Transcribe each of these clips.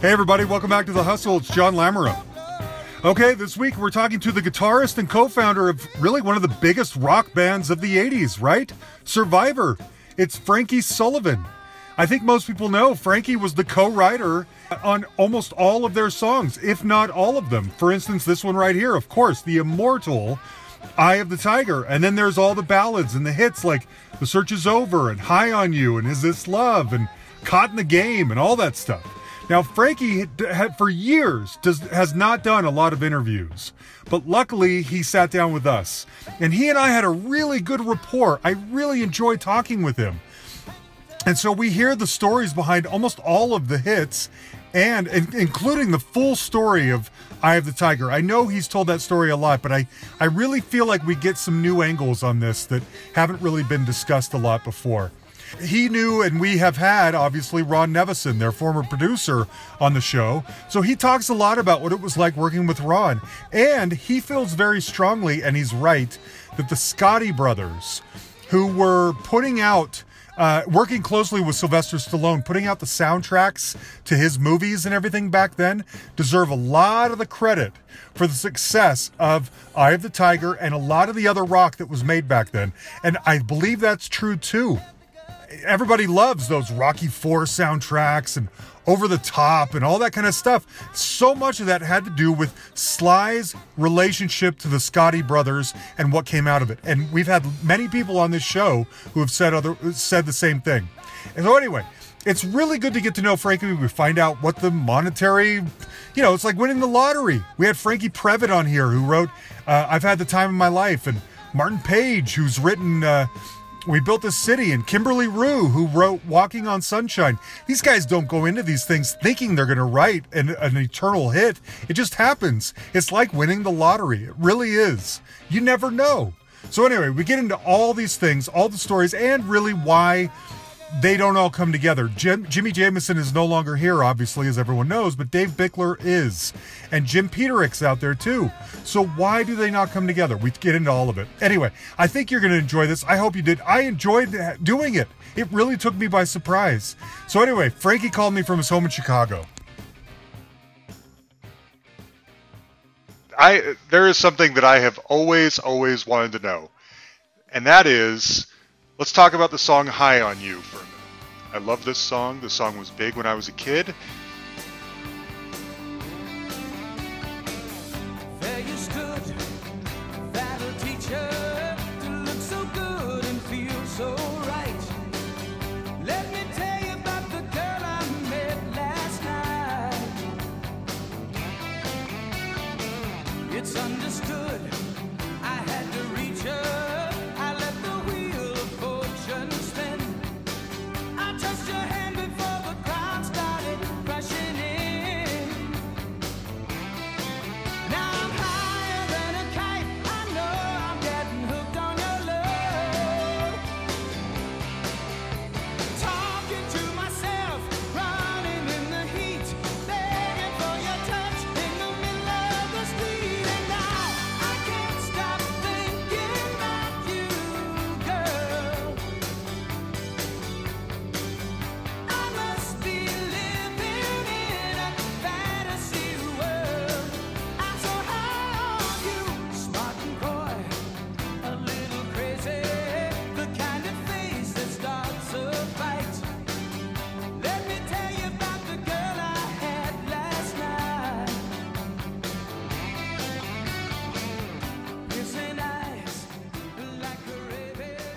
Hey everybody, welcome back to The Hustle. It's John Lamoureux. Okay, this week we're talking to the guitarist and co-founder of really one of the biggest rock bands of the 80s, right? Survivor. It's Frankie Sullivan. I think most people know Frankie was the co-writer on almost all of their songs, if not all of them. For instance, this one right here, of course, the immortal Eye of the Tiger. And then there's all the ballads and the hits like The Search is Over and High on You and Is This Love and Caught in the Game and all that stuff. Now, Frankie had, for years has not done a lot of interviews, but luckily he sat down with us, and he and I had a really good rapport. I really enjoyed talking with him. And so we hear the stories behind almost all of the hits, and including the full story of Eye of the Tiger. I know he's told that story a lot, but I really feel like we get some new angles on this that haven't really been discussed a lot before. He knew, and we have had, obviously, Ron Nevison, their former producer, on the show. So he talks a lot about what it was like working with Ron. And he feels very strongly, and he's right, that the Scotti Brothers, who were putting out, working closely with Sylvester Stallone, putting out the soundtracks to his movies and everything back then, deserve a lot of the credit for the success of Eye of the Tiger and a lot of the other rock that was made back then. And I believe that's true, too. Everybody loves those Rocky IV soundtracks and Over the Top and all that kind of stuff. So much of that had to do with Sly's relationship to the Scotti Brothers and what came out of it. And we've had many people on this show who have said the same thing. And so anyway, it's really good to get to know Frankie. We find out what the monetary, you know, it's like winning the lottery. We had Frankie Previtt on here who wrote I've Had the Time of My Life, and Martin Page, who's written We Built This City, and Kimberly Rue, who wrote Walking on Sunshine. These guys don't go into these things thinking they're going to write an eternal hit. It just happens. It's like winning the lottery. It really is. You never know. So anyway, we get into all these things, all the stories, and really why they don't all come together. Jimmy Jamison is no longer here, obviously, as everyone knows, but Dave Bickler is. And Jim Peterik's out there, too. So why do they not come together? We get into all of it. Anyway, I think you're going to enjoy this. I hope you did. I enjoyed doing it. It really took me by surprise. So anyway, Frankie called me from his home in Chicago. There is something that I have always wanted to know. And that is, let's talk about the song High on You for a minute. I love this song. The song was big when I was a kid.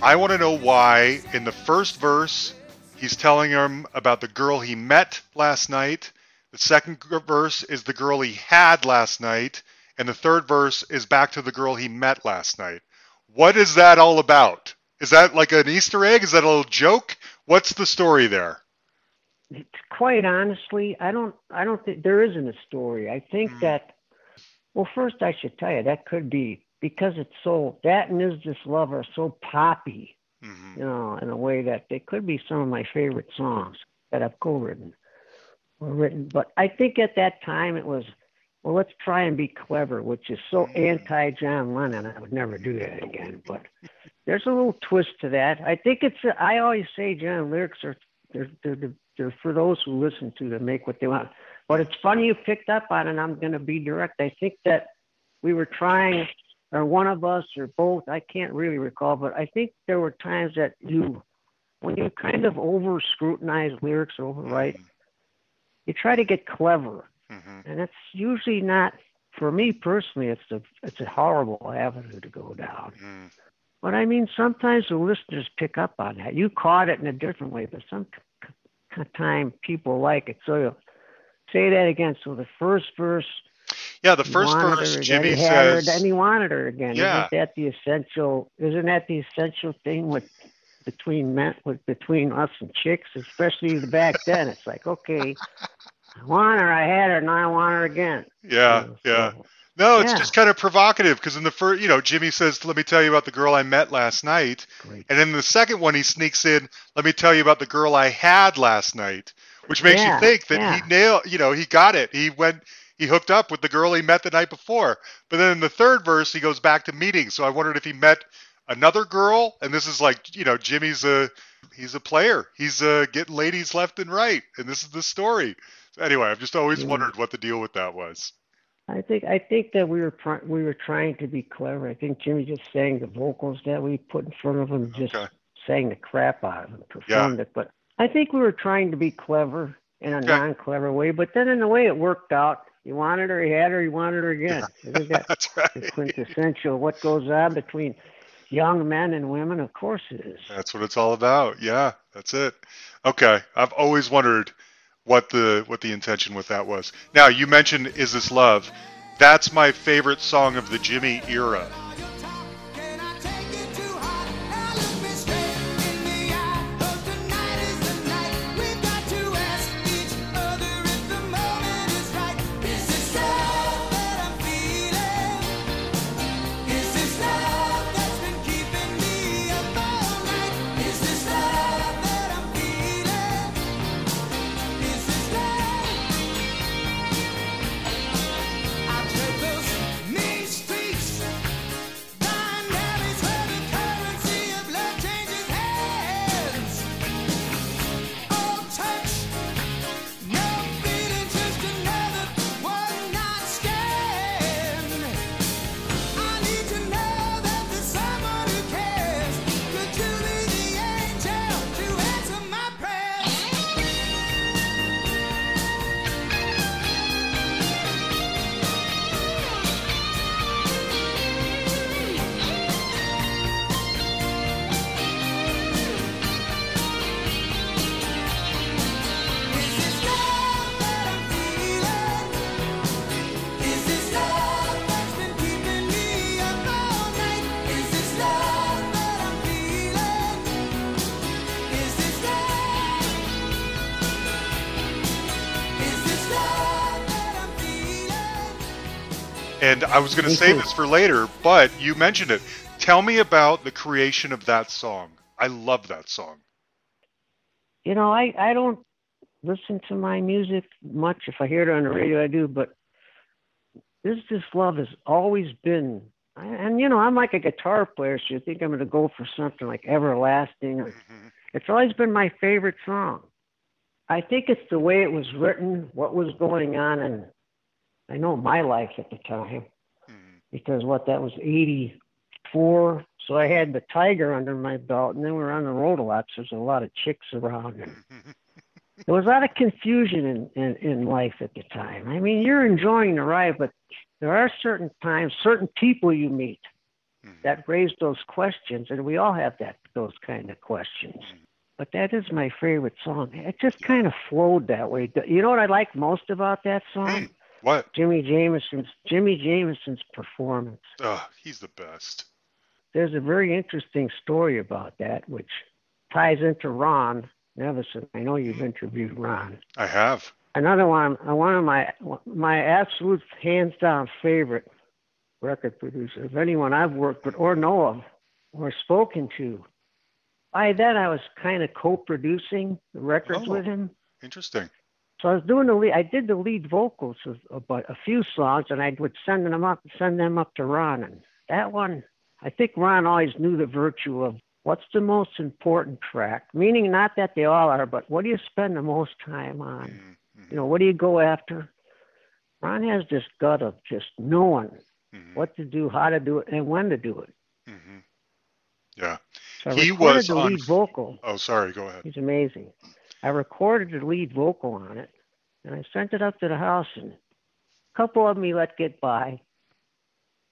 I want to know why, in the first verse, he's telling him about the girl he met last night. The second verse is the girl he had last night. And the third verse is back to the girl he met last night. What is that all about? Is that like an Easter egg? Is that a little joke? What's the story there? Quite honestly, I don't think there isn't a story. I think that, well, first I should tell you, that could be, because it's so, that and Is This Love are so poppy, you know, in a way that they could be some of my favorite songs that I've co-written or written. But I think at that time it was, well, let's try and be clever, which is so anti-John Lennon. I would never do that again. But there's a little twist to that. I think it's, I always say, John, lyrics are, they're for those who listen to them, make what they want. But it's funny you picked up on it, and I'm going to be direct. I think that we were trying, or one of us or both, I can't really recall, but I think there were times that when you kind of over scrutinize lyrics, overwrite, you try to get clever. Mm-hmm. And it's usually not, for me personally, it's a horrible avenue to go down. Mm-hmm. But I mean, sometimes the listeners pick up on that. You caught it in a different way, but sometimes people like it. So you'll say that again. So the first verse. Yeah, the first verse, Jimmy says. And he wanted her again. Yeah. Isn't that the essential thing between us and chicks, especially back then? It's like, okay, I want her, I had her, now I want her again. Yeah, so, yeah. No, it's just kind of provocative because in the first, Jimmy says, let me tell you about the girl I met last night. Great. And in the second one, he sneaks in, let me tell you about the girl I had last night, which makes you think that he nailed, he got it. He hooked up with the girl he met the night before. But then in the third verse, he goes back to meeting. So I wondered if he met another girl. And this is like, Jimmy's he's a player. He's getting ladies left and right. And this is the story. So anyway, I've just always wondered what the deal with that was. I think that we were trying to be clever. I think Jimmy just sang the vocals that we put in front of him, just sang the crap out of him, performed it. But I think we were trying to be clever in a non-clever way. But then in a way it worked out. You wanted her, you had her, you wanted her again. Yeah. That's right. The quintessential what goes on between young men and women, of course it is. That's what it's all about. Yeah, that's it. Okay, I've always wondered what the intention with that was. Now, you mentioned Is This Love? That's my favorite song of the Jimmy era. And I was going to save this for later, but you mentioned it. Tell me about the creation of that song. I love that song. I don't listen to my music much. If I hear it on the radio, I do. But Is This Love has always been. And I'm like a guitar player, so you think I'm going to go for something like everlasting. Mm-hmm. It's always been my favorite song. I think it's the way it was written, what was going on, and I know my life at the time, because that was 84. So I had the Tiger under my belt, and then we were on the road a lot. So there's a lot of chicks around. There was a lot of confusion in life at the time. I mean, you're enjoying the ride, but there are certain times, certain people you meet that raise those questions. And we all have those kind of questions. But that is my favorite song. It just kind of flowed that way. You know what I like most about that song? Hey. What? Jimmy Jamison's performance. Oh, he's the best. There's a very interesting story about that, which ties into Ron Nevison. I know you've interviewed Ron. I have. Another one of my absolute hands-down favorite record producer of anyone I've worked with or know of or spoken to. By then, I was kind of co-producing the records with him. Interesting. So I was doing I did the lead vocals of about a few songs, and I would send them up to Ron. And that one, I think Ron always knew the virtue of what's the most important track, meaning not that they all are, but what do you spend the most time on? Mm-hmm. You know, what do you go after? Ron has this gut of just knowing mm-hmm. what to do, how to do it, and when to do it. Mm-hmm. Yeah. So he was the lead vocal. Oh, sorry. Go ahead. He's amazing. I recorded the lead vocal on it, and I sent it up to the house, and a couple of them he let get by.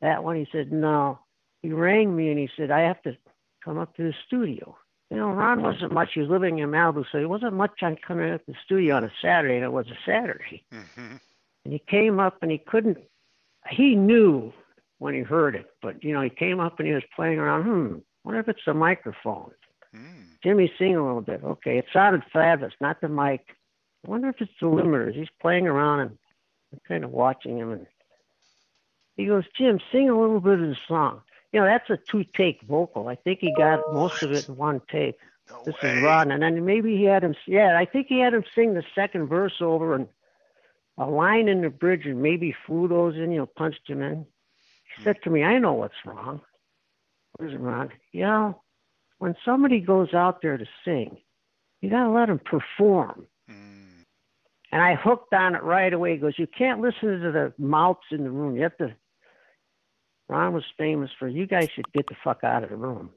That one, he said, no. He rang me, and he said, I have to come up to the studio. You know, Ron wasn't much. He was living in Malibu, so he wasn't much on coming up to the studio on a Saturday, and it was a Saturday. Mm-hmm. And he came up, and he couldn't. He knew when he heard it, but, you know, he came up, and he was playing around. Wonder if it's the microphone. Jimmy's singing a little bit. Okay, it sounded fabulous, not the mic. I wonder if it's the limiters. He's playing around, and I'm kind of watching him. And he goes, Jim, sing a little bit of the song. You know, that's a two-take vocal. I think he got most of it in one take. No this way. Is Ron. And then maybe he had him, I think he had him sing the second verse over and a line in the bridge and maybe flew those in, you know, punched him in. He said to me, I know what's wrong. What is it, Ron? Yeah, when somebody goes out there to sing, you got to let them perform. And I hooked on it right away. He goes, you can't listen to the mouths in the room. You have to. Ron was famous for, you guys should get the fuck out of the room.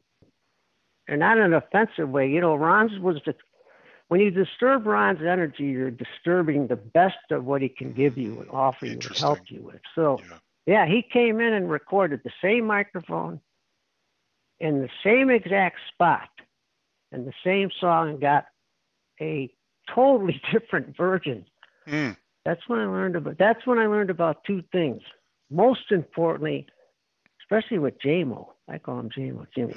And not in an offensive way. You know, Ron's was the, when you disturb Ron's energy, you're disturbing the best of what he can give you and offer you and help you with. So, yeah, he came in and recorded the same microphone in the same exact spot and the same song and got a totally different version. That's when I learned about two things. Most importantly, especially with J-Mo, I call him J-Mo, Jimmy.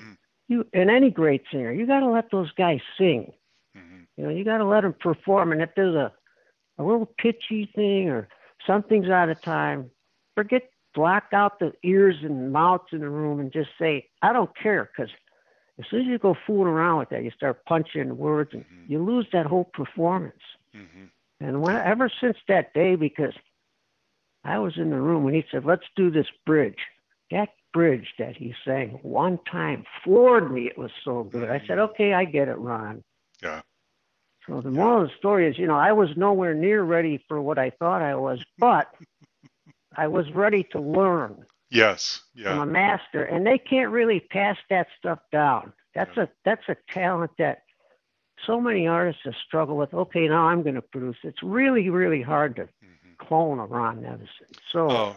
You and any great singer, you got to let those guys sing. You know, you got to let them perform. And if there's a little pitchy thing or something's out of time, block out the ears and mouths in the room and just say, I don't care. Because as soon as you go fooling around with that, you start punching words and you lose that whole performance. And ever since that day, because I was in the room when he said, let's do this bridge. That bridge that he sang one time floored me. It was so good. I said, okay, I get it, Ron. Yeah. So the moral of the story is, you know, I was nowhere near ready for what I thought I was, but I was ready to learn. Yes. Yeah. I'm a master, and they can't really pass that stuff down. That's a talent that so many artists have struggled with. Okay, now I'm going to produce. It's really, really hard to clone a Ron Nevison. So,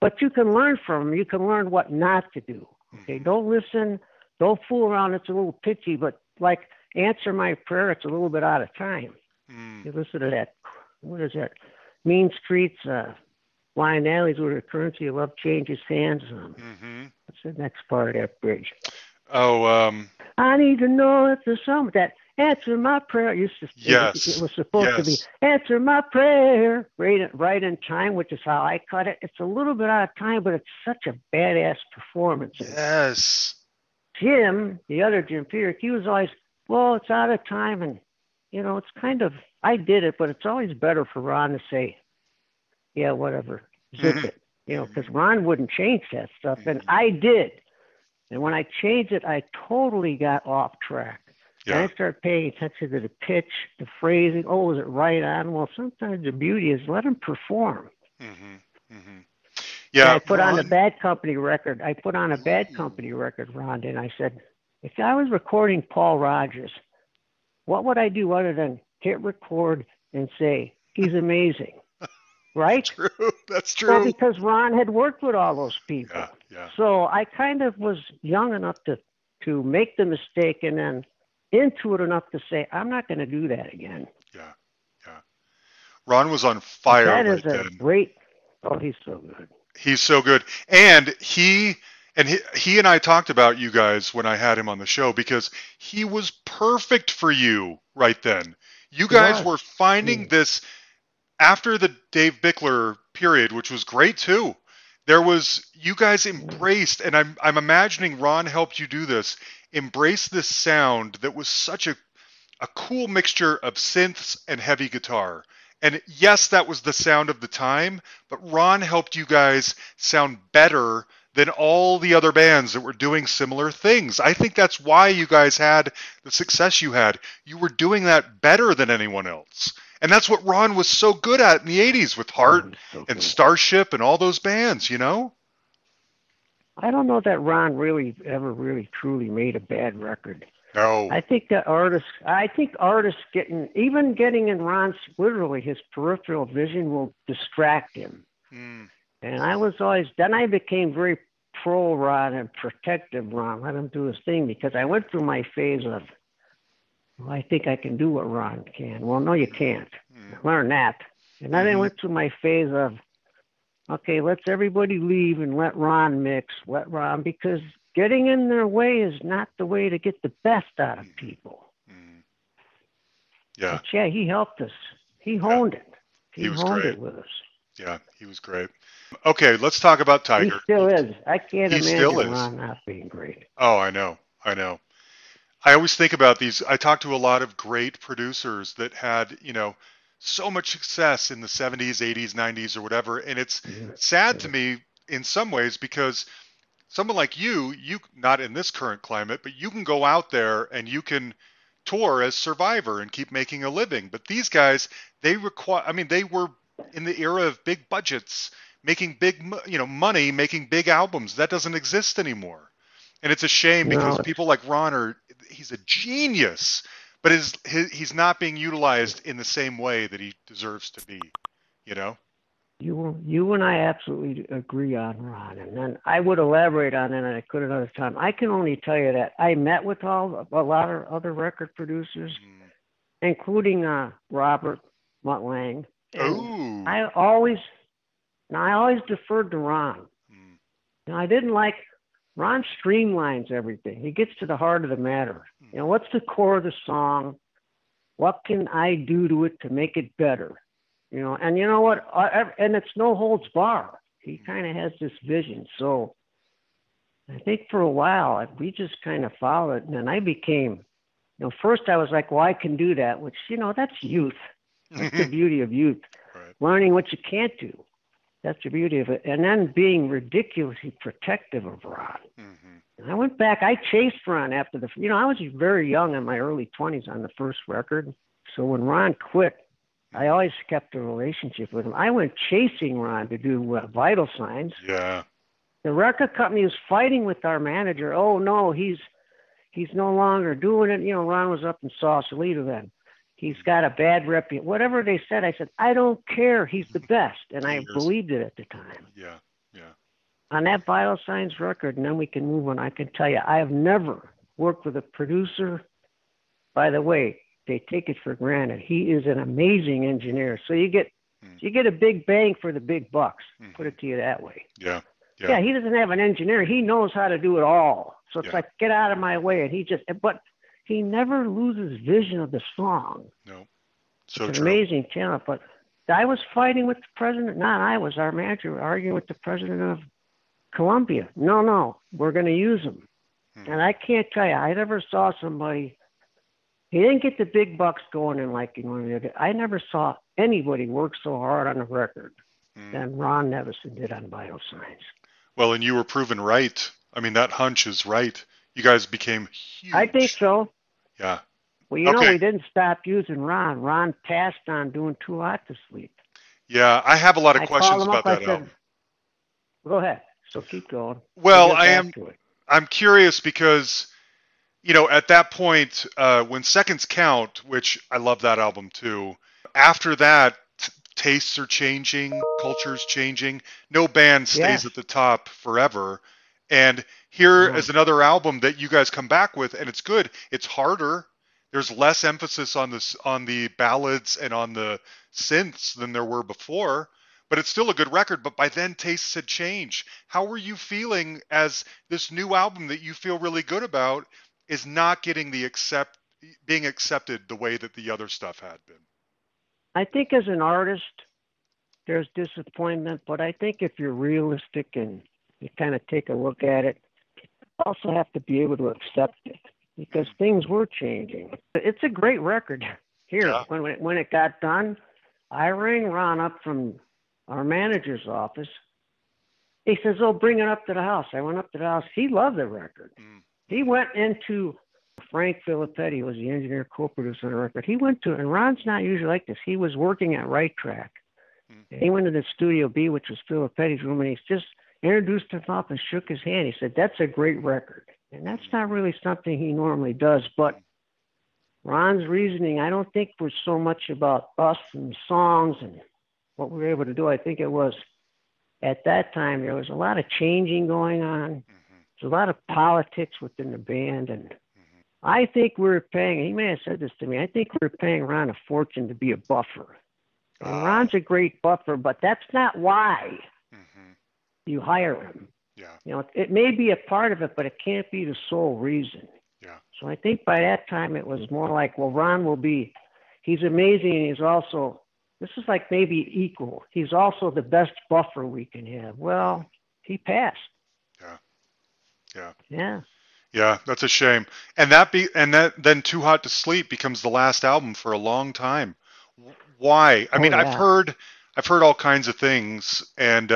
but you can learn from him. You can learn what not to do. Okay, don't listen. Don't fool around. It's a little pitchy, but like Answer My Prayer, it's a little bit out of time. You listen to that. What is that? Mean Streets, Blind Alleys Where the Currency of Love Changes Hands. What's the next part of that bridge? I need to know if there's some that answer my prayer. It was supposed to be answer my prayer right in time, which is how I cut it. It's a little bit out of time, but it's such a badass performance. Yes. Jim, the other Jim Peterik, he was always, well, it's out of time. And, you know, it's kind of, I did it, but it's always better for Ron to say, yeah, whatever, zip it, you know, because Ron wouldn't change that stuff, and I did. And when I changed it, I totally got off track. Yeah. And I started paying attention to the pitch, the phrasing. Oh, was it right on? Well, sometimes the beauty is let them perform. Yeah. And I put on a Bad Company record. Ron, and I said, if I was recording Paul Rogers, what would I do other than hit record and say, he's amazing? Right? That's true. Well, because Ron had worked with all those people. So I kind of was young enough to make the mistake and then into it enough to say, I'm not going to do that again. Yeah. Ron was on fire. That is a great. Oh, he's so good. He's so good. And he and I talked about you guys when I had him on the show because he was perfect for you right then. You guys were finding this. After the Dave Bickler period, which was great too, you guys embraced, and I'm imagining Ron helped you do this, embrace this sound that was such a cool mixture of synths and heavy guitar. And yes, that was the sound of the time, but Ron helped you guys sound better than all the other bands that were doing similar things. I think that's why you guys had the success you had. You were doing that better than anyone else. And that's what Ron was so good at in the 80s with Heart and Starship and all those bands, you know? I don't know that Ron really ever really truly made a bad record. No. I think the artists, getting in Ron's, literally his peripheral vision will distract him. Mm. And I was always, then I became very pro Ron and protective Ron, let him do his thing, because I went through my phase of, well, I think I can do what Ron can. Well, no, you can't. Mm. Learn that. And then I went through my phase of, okay, let's everybody leave and let Ron mix, because getting in their way is not the way to get the best out of people. Mm. Yeah. But yeah, he helped us. He honed it. He was honed great. It with us. Yeah, he was great. Okay, let's talk about Tiger. He still is. I can't imagine Ron not being great. Oh, I know. I always think about these. I talked to a lot of great producers that had, you know, so much success in the 70s, 80s, 90s, or whatever. And it's sad to me in some ways, because someone like you, not in this current climate, but you can go out there and you can tour as Survivor and keep making a living. But these guys, they were in the era of big budgets, making big, money, making big albums. That doesn't exist anymore. And it's a shame because people like Ron he's a genius, but he's not being utilized in the same way that he deserves to be, you know? You and I absolutely agree on Ron. And then I would elaborate on that, and I could another time. I can only tell you that I met with a lot of other record producers, including Robert Mutt Lange. And I always deferred to Ron. Mm. Now, I didn't like Ron streamlines everything. He gets to the heart of the matter. Mm. You know, what's the core of the song? What can I do to it to make it better? You know, and you know what? And it's no holds bar. He kind of has this vision. So I think for a while, we just kind of followed it. And then I became, first I was like, well, I can do that, which, that's youth. That's the beauty of youth. Right. Learning what you can't do. That's the beauty of it. And then being ridiculously protective of Ron. Mm-hmm. And I went back. I chased Ron after I was very young in my early 20s on the first record. So when Ron quit, I always kept a relationship with him. I went chasing Ron to do Vital Signs. Yeah. The record company was fighting with our manager. Oh, no, he's no longer doing it. Ron was up in Sausalito then. He's got a bad rep. Whatever they said, I said, I don't care. He's the best. And I believed it at the time. Yeah, yeah. On that Vital Signs record, and then we can move on. I can tell you, I have never worked with a producer. By the way, they take it for granted. He is an amazing engineer. So you get a big bang for the big bucks. Mm. Put it to you that way. Yeah, yeah. Yeah, he doesn't have an engineer. He knows how to do it all. So it's like, get out of my way. And he just – but – he never loses vision of the song. No. So it's an amazing talent. But I was fighting with the president. Not I was. Our manager arguing with the president of Columbia. No, we're going to use him. Hmm. And I can't tell you, I never saw somebody. He didn't get the big bucks going in like I never saw anybody work so hard on a record than Ron Nevison did on Vital Signs. Well, and you were proven right. I mean, that hunch is right. You guys became huge. I think so. Yeah. Well, we didn't stop using Ron. Ron passed on doing Too Hot to Sleep. Yeah, I have a lot of questions about that album. Go ahead. So keep going. Well, I'm curious because, at that point, when Seconds Count, which I love that album too, after that, tastes are changing, culture's changing. No band stays at the top forever. And here is another album that you guys come back with, and it's good. It's harder. There's less emphasis on the ballads and on the synths than there were before, but it's still a good record. But by then, tastes had changed. How were you feeling as this new album that you feel really good about is not getting being accepted the way that the other stuff had been? I think as an artist, there's disappointment, but I think if you're realistic and you kind of take a look at it, you also have to be able to accept it because things were changing. It's a great record. Here, when it got done, I rang Ron up from our manager's office. He says, bring it up to the house. I went up to the house. He loved the record. Mm. He went into Frank Filippetti was the engineer co-producer on the record. He went to, and Ron's not usually like this, he was working at Right Track. Mm-hmm. He went to the Studio B, which was Filippetti's room, and he just introduced himself and shook his hand. He said, that's a great record. And that's not really something he normally does, but Ron's reasoning, I don't think was so much about us and songs and what we were able to do. I think it was, at that time, there was a lot of changing going on. Mm-hmm. There's a lot of politics within the band, and mm-hmm. I think we were paying, he may have said this to me, I think we were paying Ron a fortune to be a buffer. And Ron's a great buffer, but that's not why mm-hmm. you hire him. Yeah. You know, it may be a part of it, but it can't be the sole reason. Yeah. So I think by that time it was more like, well, Ron will be, he's amazing, and he's also, this is like maybe equal, he's also the best buffer we can have. Well, he passed. Yeah. Yeah. Yeah. Yeah, that's a shame. And then Too Hot to Sleep becomes the last album for a long time. Why? I mean, I've heard all kinds of things, and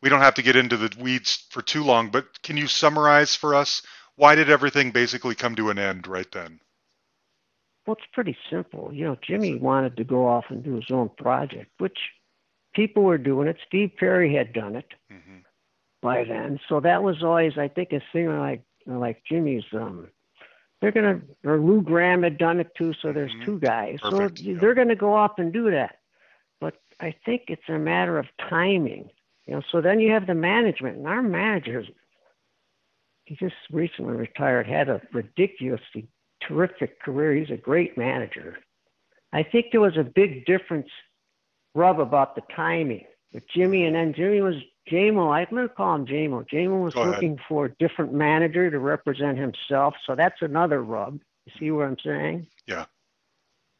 we don't have to get into the weeds for too long, but can you summarize for us why did everything basically come to an end right then? Well, it's pretty simple. You know, Jimmy wanted to go off and do his own project, which people were doing it. Steve Perry had done it mm-hmm. by then. So that was always, I think, a singer like Jimmy's, or Lou Gramm had done it too. So there's mm-hmm. two guys. Perfect. So they're going to go off and do that. But I think it's a matter of timing. You know, so then you have the management, and our managers, he just recently retired, had a ridiculously terrific career. He's a great manager. I think there was a big difference, Rob, about the timing with Jimmy, and then Jimmy was J-Mo. I'm going to call him J-Mo. J-Mo was looking for a different manager to represent himself, so that's another rub. You see what I'm saying? Yeah.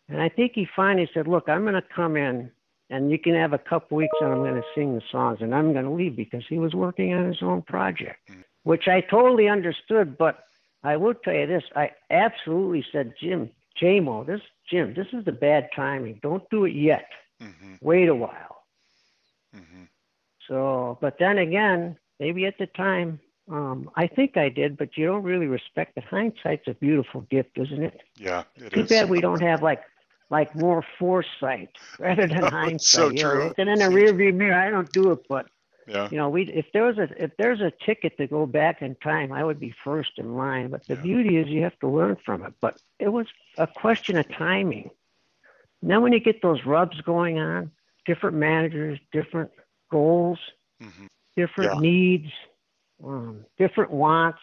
And I think he finally said, look, I'm going to come in, and you can have a couple weeks, and I'm going to sing the songs, and I'm going to leave, because he was working on his own project, which I totally understood, but I will tell you this. I absolutely said, Jim, this is the bad timing. Don't do it yet. Mm-hmm. Wait a while. Mm-hmm. So, but then again, maybe at the time, I think I did, but you don't really respect it. Hindsight's a beautiful gift, isn't it? Yeah, it is. Too bad we don't have like more foresight rather than hindsight. It's so true. Know? And in the rearview mirror, I don't do it, but yeah. You know, if there's a ticket to go back in time, I would be first in line. But the beauty is you have to learn from it. But it was a question of timing. Now, when you get those rubs going on, different managers, different goals, mm-hmm. different needs, different wants,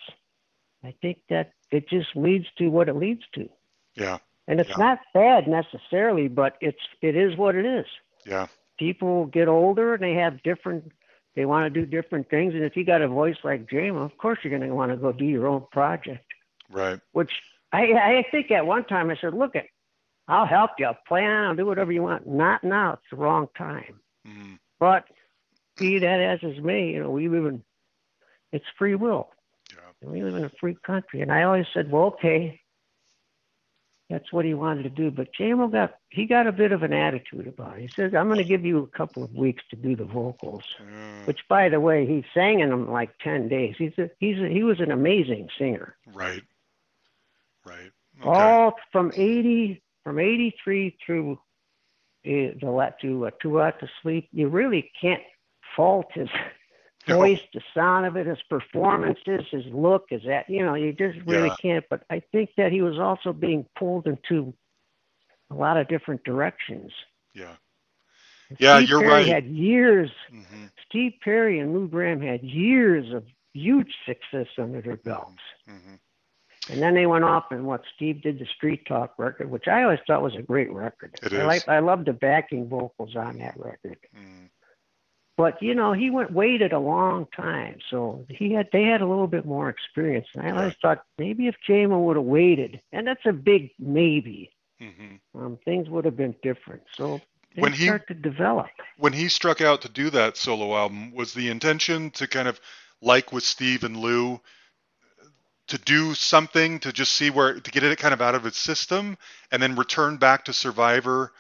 I think that it just leads to what it leads to. Yeah. And it's not bad necessarily, but it is what it is. Yeah. People get older and they want to do different things. And if you got a voice like Jim, of course you're going to want to go do your own project. Right. Which I think at one time I said, look, I'll help you. I'll plan. I'll do whatever you want. Not now. It's the wrong time. Mm-hmm. But be that as is may, you know, it's free will. Yeah. And we live in a free country. And I always said, well, okay, that's what he wanted to do. But Jamo got a bit of an attitude about it. He says, I'm going to give you a couple of weeks to do the vocals, which, by the way, he sang in them like 10 days. He was an amazing singer. Right. Okay. All from 83 through to Too Hot to Sleep, you really can't fault his voice, the sound of it, his performances, his look, is that, you know, you just really can't. But I think that he was also being pulled into a lot of different directions. Yeah. Yeah, you're right. Had years. Mm-hmm. Steve Perry and Lou Gramm had years of huge success under their belts. Mm-hmm. And then they went off and Steve did the Street Talk record, which I always thought was a great record. I love the backing vocals on that record. Mm-hmm. But, you know, he waited a long time, so they had a little bit more experience. And I always thought maybe if Jamo would have waited, and that's a big maybe, mm-hmm. Things would have been different. So when he started to develop. When he struck out to do that solo album, was the intention to kind of, like with Steve and Lou, to do something to just see where, to get it kind of out of its system and then return back to Survivor,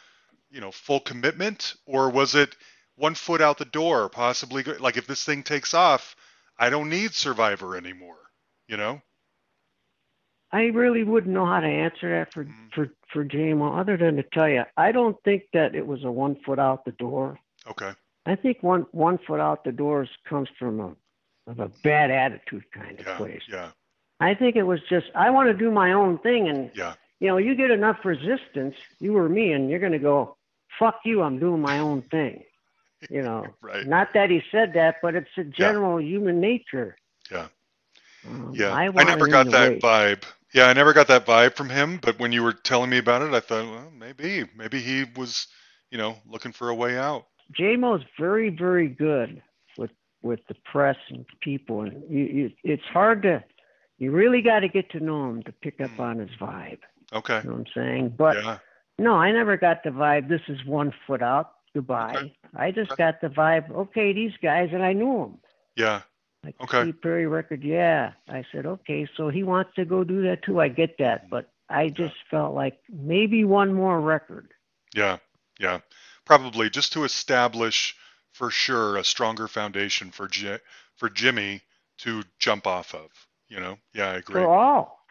you know, full commitment? Or was it one foot out the door, possibly, like, if this thing takes off, I don't need Survivor anymore, you know? I really wouldn't know how to answer that for JMO, other than to tell you, I don't think that it was a 1 foot out the door. Okay. I think one foot out the door comes from a bad attitude kind of place. Yeah. I think it was just, I want to do my own thing. And, you know, you get enough resistance, you or me, and you're going to go, fuck you, I'm doing my own thing. You know, right. Not that he said that, but it's a general human nature. Yeah. I never got that vibe. Yeah, I never got that vibe from him. But when you were telling me about it, I thought, well, maybe he was, you know, looking for a way out. JMO's very, very good with the press and people. And it's hard to, you really got to get to know him to pick up on his vibe. Okay. You know what I'm saying? But no, I never got the vibe, this is 1 foot out, goodbye. Okay. I just got the vibe, okay, these guys, and I knew them. Yeah. Like Steve Perry record, I said, okay, so he wants to go do that too. I get that, but I just felt like maybe one more record. Yeah, probably just to establish for sure a stronger foundation for Jimmy to jump off of. You know, I agree. For all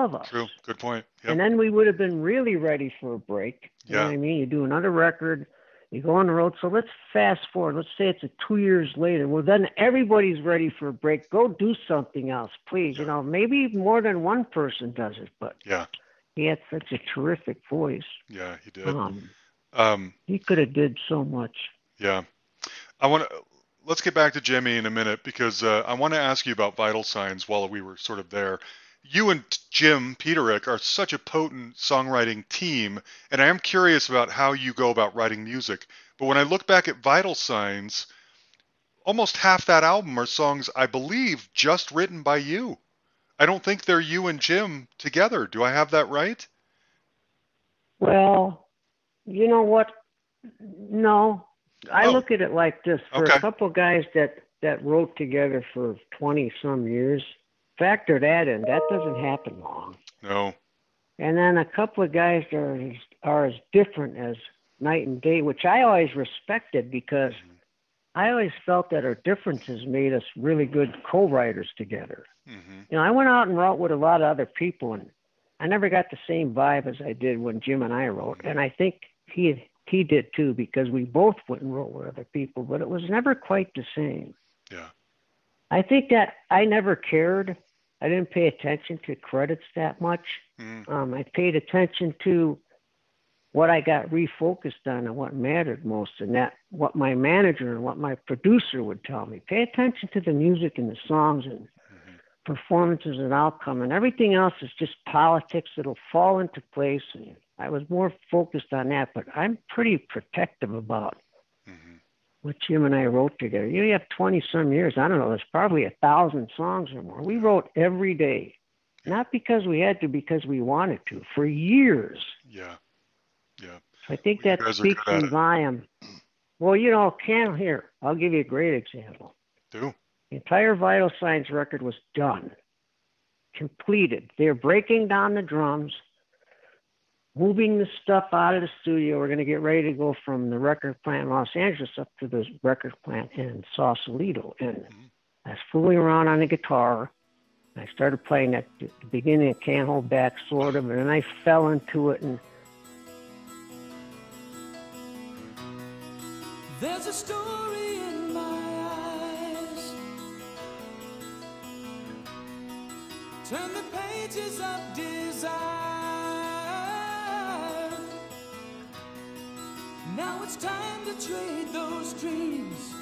of us. True, good point. Yep. And then we would have been really ready for a break. You know what I mean? You do another record. You go on the road. So let's fast forward. Let's say it's 2 years later. Well, then everybody's ready for a break. Go do something else, please. Yeah. You know, maybe more than one person does it, but he had such a terrific voice. Yeah, he did. He could have did so much. Yeah. Let's get back to Jimmy in a minute, because I want to ask you about Vital Signs while we were sort of there. You and Jim Peterik are such a potent songwriting team, and I am curious about how you go about writing music. But when I look back at Vital Signs, almost half that album are songs, I believe, just written by you. I don't think they're you and Jim together. Do I have that right? Well, you know what? No. I look at it like this. For a couple guys that wrote together for 20-some years, factor that in. That doesn't happen long. No. And then a couple of guys that are as different as night and day, which I always respected, because I always felt that our differences made us really good co-writers together. Mm-hmm. You know, I went out and wrote with a lot of other people, and I never got the same vibe as I did when Jim and I wrote. Mm-hmm. And I think he did too, because we both went and wrote with other people, but it was never quite the same. Yeah. I think that I never cared. I didn't pay attention to credits that much. Mm. I paid attention to what I got refocused on and what mattered most, and that what my manager and what my producer would tell me. Pay attention to the music and the songs and performances and outcome, and everything else is just politics. It'll fall into place, and I was more focused on that, but I'm pretty protective about what Jim and I wrote together. You have 20-some years. I don't know. There's probably 1,000 songs or more. We wrote every day, not because we had to, because we wanted to, for years. Yeah. So I think that speaks in volume. Well, you know, I'll give you a great example. Do. The entire Vital Signs record was done, completed. They're breaking down the drums, moving the stuff out of the studio. We're going to get ready to go from the record plant in Los Angeles up to the record plant in Sausalito. And I was fooling around on the guitar. I started playing at the beginning of Can't Hold Back, sort of, and then I fell into it. And there's a story in my eyes. Turn the pages of desire. Now it's time to trade those dreams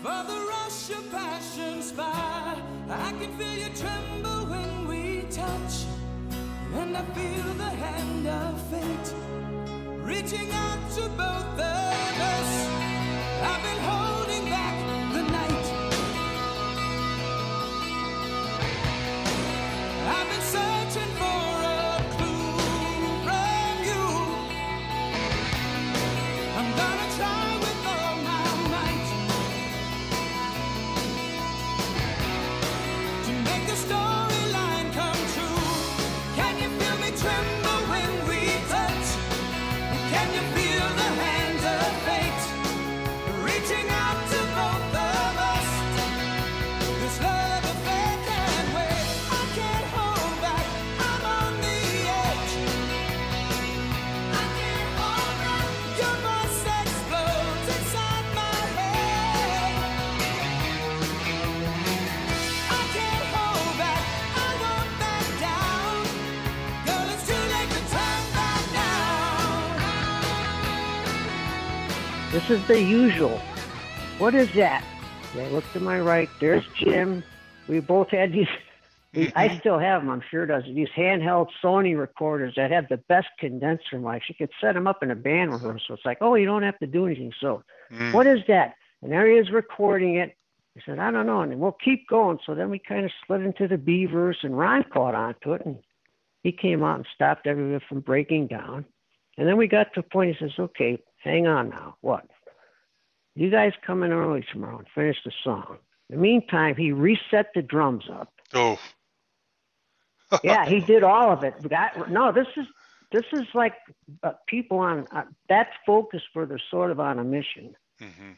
for the rush of passion's fire. I can feel you tremble when we touch, and I feel the hand of fate reaching out to both of us. I've been holding back the night. I've been searching for reaching out to both of us. This love affair. This is the usual. What is that? And I look to my right. There's Jim. We both had these. I still have them. I'm sure does. These handheld Sony recorders that have the best condenser mics. You could set them up in a band rehearsal. It's like, oh, you don't have to do anything. So what is that? And there he is recording it. He said, I don't know. And we'll keep going. So then we kind of slid into the Beavers, and Ron caught onto it. And he came out and stopped everyone from breaking down. And then we got to a point. He says, okay, hang on now. What? You guys come in early tomorrow and finish the song. In the meantime, he reset the drums up. Oh. Yeah, he did all of it. This is like people on that focus where they're sort of on a mission. Mm-hmm.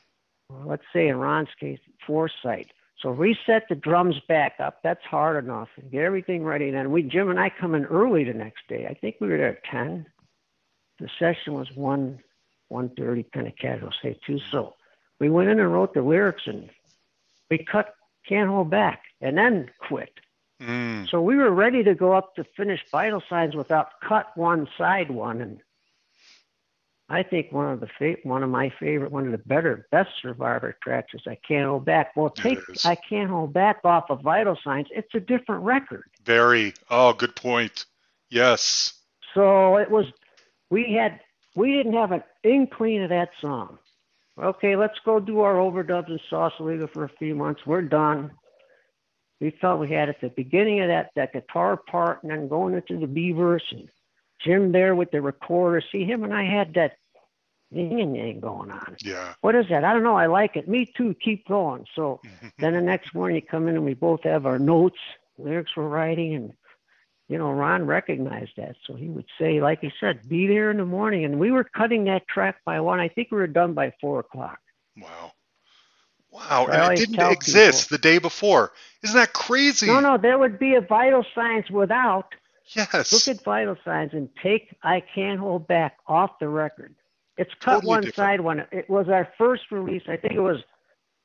Well, let's say in Ron's case, foresight. So reset the drums back up. That's hard enough. And get everything ready. And then Jim and I come in early the next day. I think we were there at 10. The session was 1:30, kind of casual, say 2. So we went in and wrote the lyrics, and we cut Can't Hold Back and then quit. Mm. So we were ready to go up to finish Vital Signs without cut one, side one. And I think one of the best Survivor tracks is I Can't Hold Back. Well, take I Can't Hold Back off of Vital Signs. It's a different record. Good point. Yes. So it was, we didn't have an inkling of that song. Okay, let's go do our overdubs and Sausalito for a few months. We're done. We felt we had at the beginning of that guitar part, and then going into the Beavers, and Jim there with the recorder. See, him and I had that yin and yang going on. Yeah. What is that? I don't know. I like it. Me too. Keep going. So then the next morning you come in and we both have our notes, lyrics we're writing, and Ron recognized that. So he would say, like he said, be there in the morning. And we were cutting that track by 1. I think we were done by 4:00. Wow. So and it didn't exist the day before. Isn't that crazy? No, there would be a Vital Signs without. Yes. Look at Vital Signs and take I Can't Hold Back off the record. It's cut totally one different. Side one. It was our first release. I think it was,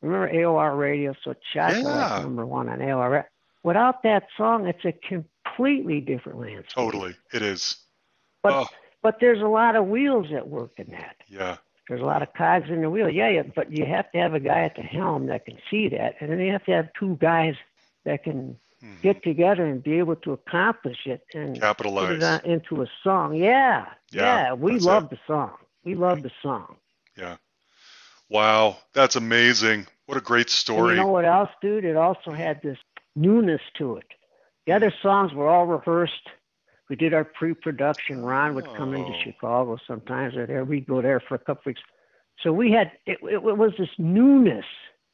remember AOR Radio? So Chaco was number 1 on AOR. Without that song, it's a completely different landscape. Totally. It is. But there's a lot of wheels at work in that. Yeah. There's a lot of cogs in the wheel. Yeah, but you have to have a guy at the helm that can see that. And then you have to have two guys that can get together and be able to accomplish it and capitalize it into a song. Yeah. We love the song. Yeah. Wow. That's amazing. What a great story. And you know what else, dude? It also had this newness to it. The other songs were all rehearsed. We did our pre-production. Ron would come into Chicago sometimes, or there we'd go there for a couple weeks. So we had it was this newness,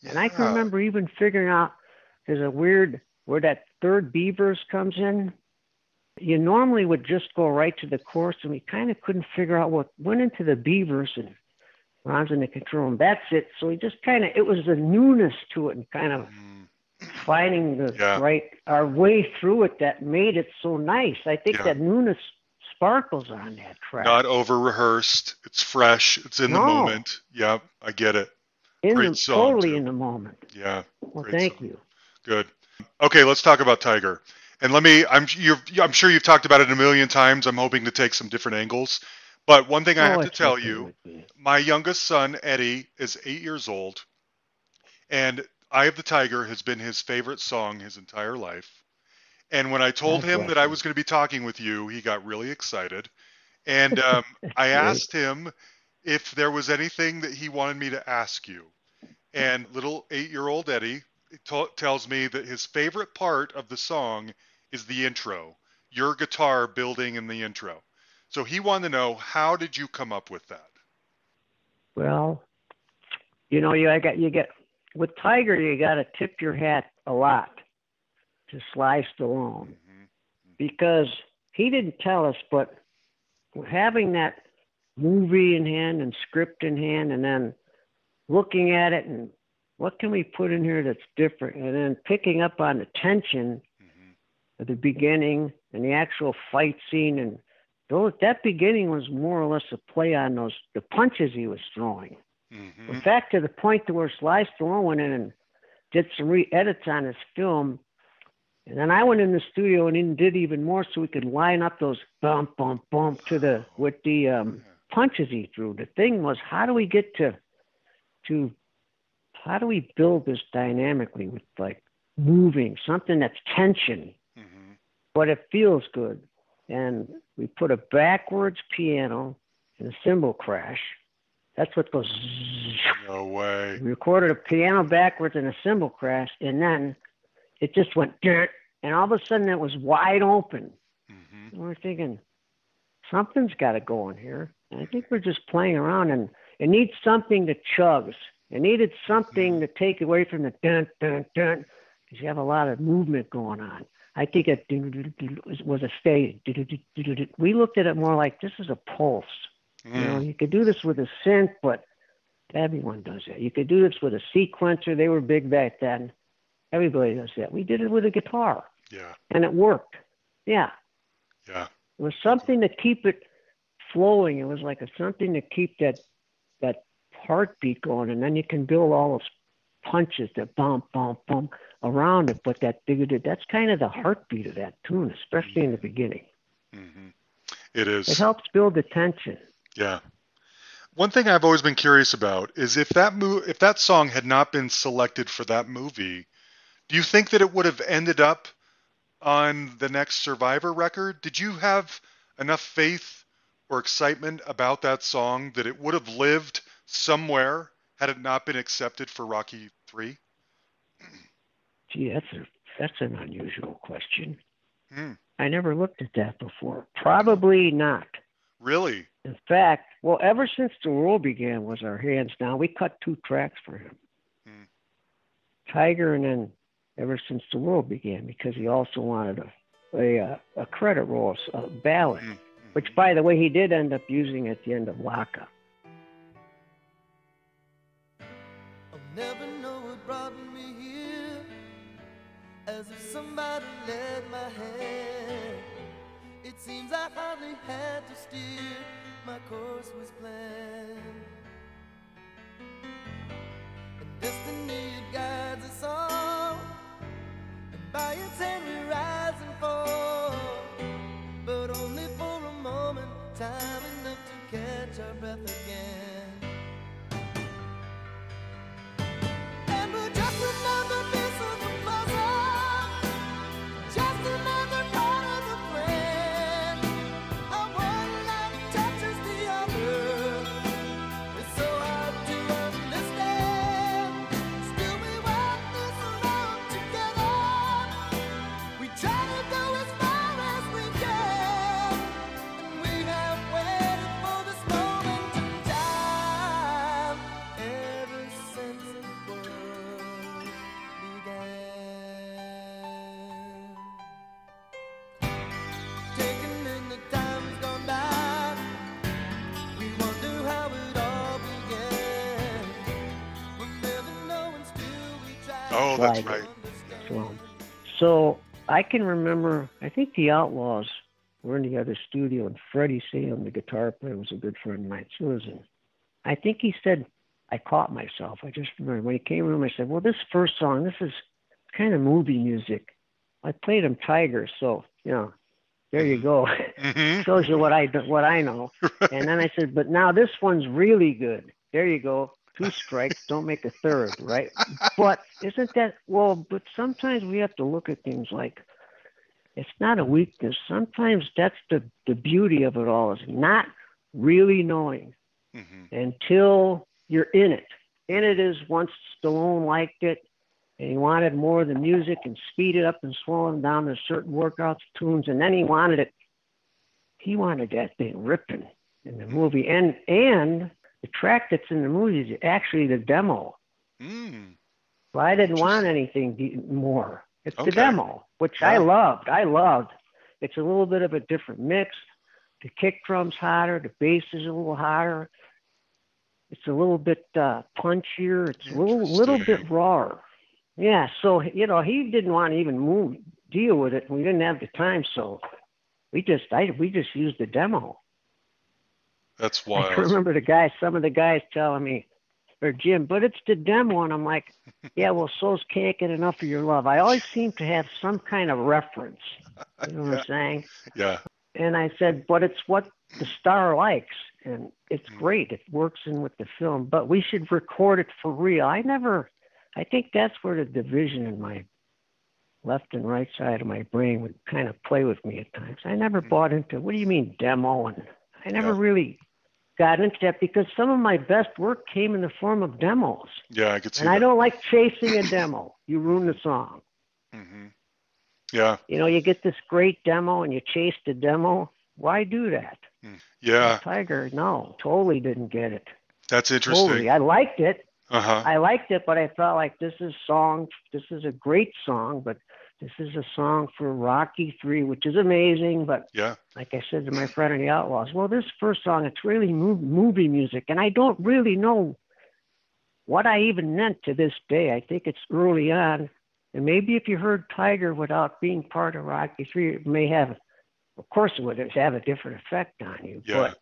and I can remember even figuring out there's a weird where that third Beavers comes in. You normally would just go right to the chorus, and we kind of couldn't figure out what went into the Beavers, and Ron's in the control room. That's it. So we just kind of it was the newness to it, and kind of. Finding the our way through it that made it so nice. I think that newness sparkles on that track. Not over rehearsed. It's fresh. It's in the moment. Yeah, I get it. Totally in the moment. Yeah. Well, thank you. Good. Okay, let's talk about Tiger. And I'm sure you've talked about it a million times. I'm hoping to take some different angles. But one thing I have to tell you, my youngest son Eddie is 8 years old, and Eye of the Tiger has been his favorite song his entire life. And when I told him that I was going to be talking with you, he got really excited. And I asked him if there was anything that he wanted me to ask you. And little 8-year-old Eddie tells me that his favorite part of the song is the intro, your guitar building in the intro. So he wanted to know, how did you come up with that? Well, with Tiger, you got to tip your hat a lot to Sly Stallone because he didn't tell us, but having that movie in hand and script in hand and then looking at it and what can we put in here that's different and then picking up on the tension at the beginning and the actual fight scene. And that beginning was more or less a play on the punches he was throwing. Mm-hmm. In fact, to the point to where Sly Stallone went in and did some re-edits on his film, and then I went in the studio and did even more so we could line up those bump, bump, bump with the punches he threw. The thing was, how do we get to to how do we build this dynamically with like moving something that's tension, mm-hmm. but it feels good. And we put a backwards piano and a cymbal crash. That's what goes. No way. We recorded a piano backwards and a cymbal crash, and then it just went, and all of a sudden it was wide open. Mm-hmm. And we're thinking, something's got to go in here. And I think we're just playing around, and it needs something that chugs. It needed something mm-hmm. to take away from the dun, dun, dun, because you have a lot of movement going on. I think it was a stage. We looked at it more like this is a pulse. Mm. You know, you could do this with a synth, but everyone does that. You could do this with a sequencer. They were big back then. Everybody does that. We did it with a guitar. Yeah. And it worked. Yeah. Yeah. It was something to keep it flowing. It was like something to keep that heartbeat going, and then you can build all those punches that bump, bump, bump around it. But that's kind of the heartbeat of that tune, especially in the beginning. Mm-hmm. It is. It helps build the tension. Yeah. One thing I've always been curious about is if that song had not been selected for that movie, do you think that it would have ended up on the next Survivor record? Did you have enough faith or excitement about that song that it would have lived somewhere had it not been accepted for Rocky III? Gee, that's an unusual question. I never looked at that before. Probably not. Really? In fact, well, ever since the world began was our hands. Now we cut 2 tracks for him, Tiger, and then Ever Since the World Began, because he also wanted a credit roll, a ballad, which, by the way, he did end up using at the end of Laka. I'll never know what brought me here, as if somebody led my hand. It seems I hardly had to steer, my course was planned. And destiny, it guides us all, and by its hand we rise and fall. But only for a moment, time enough to catch our breath again. And we're just another piece of the puzzle, just another part of the plan. And one life touches the other, it's so hard to understand. Still we walk this road together, we try to go as far as we can. And we have waited for this moment in time, ever since the world began. Taken in the times gone by, we wonder how it all began. We'll never know, and still we try. Oh, that's right. So I can remember, I think the Outlaws were in the other studio, and Freddie Salem, the guitar player, was a good friend of mine, Susan. I think he said, I caught myself. I just remember when he came in, I said, well, this first song, this is kind of movie music. I played him Tiger, so, you know, there you go. Shows you what I know. And then I said, but now this one's really good. There you go. 2 strikes, don't make a third, right? But isn't that, well, but sometimes we have to look at things like, it's not a weakness. Sometimes that's the beauty of it all, is not really knowing until you're in it. And it is, once Stallone liked it, and he wanted more of the music and speed it up and slow him down to certain workouts, tunes, and then he wanted that thing ripping in the movie. And the track that's in the movie is actually the demo. So I didn't want anything more. It's the demo, which I loved. It's a little bit of a different mix. The kick drum's hotter. The bass is a little hotter. It's a little bit punchier. It's a little bit rawer. Yeah, so, you know, he didn't want to even deal with it. We didn't have the time, so we just used the demo. That's wild. I remember some of the guys telling me, or Jim, but it's the demo, and I'm like, yeah, well, souls can't get enough of your love. I always seem to have some kind of reference. You know what I'm saying? Yeah. And I said, but it's what the star likes. and it's great. It works in with the film, but we should record it for real. I think that's where the division in my left and right side of my brain would kind of play with me at times. I never bought into, what do you mean demo? And I never really got into that, because some of my best work came in the form of demos. Yeah, I could see. And that. I don't like chasing a demo. You ruin the song. Mm-hmm. Yeah. You know, you get this great demo and you chase the demo. Why do that? Yeah. Tiger, no, totally didn't get it. That's interesting. Totally. I liked it. Uh-huh. I liked it, but I felt like this is a great song, but this is a song for Rocky III, which is amazing. But yeah, like I said to my friend in the Outlaws, well, this first song, it's really movie music. And I don't really know what I even meant to this day. I think it's early on. And maybe if you heard Tiger without being part of Rocky III, it may have, of course it would have a different effect on you. Yeah.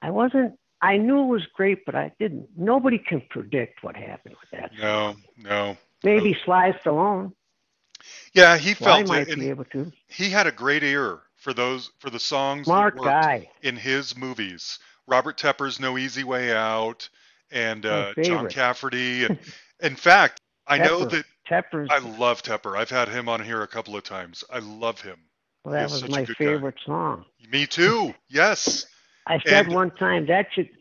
But I knew it was great, but I didn't. Nobody can predict what happened with that. No. Maybe Sly Stallone. Yeah, he felt Sly might be able to. He had a great ear for the songs Mark Dubay in his movies. Robert Tepper's No Easy Way Out and John Cafferty. And in fact, I know that I love Tepper. I've had him on here a couple of times. I love him. Well, that was my favorite song. Me too. Yes. I said one time to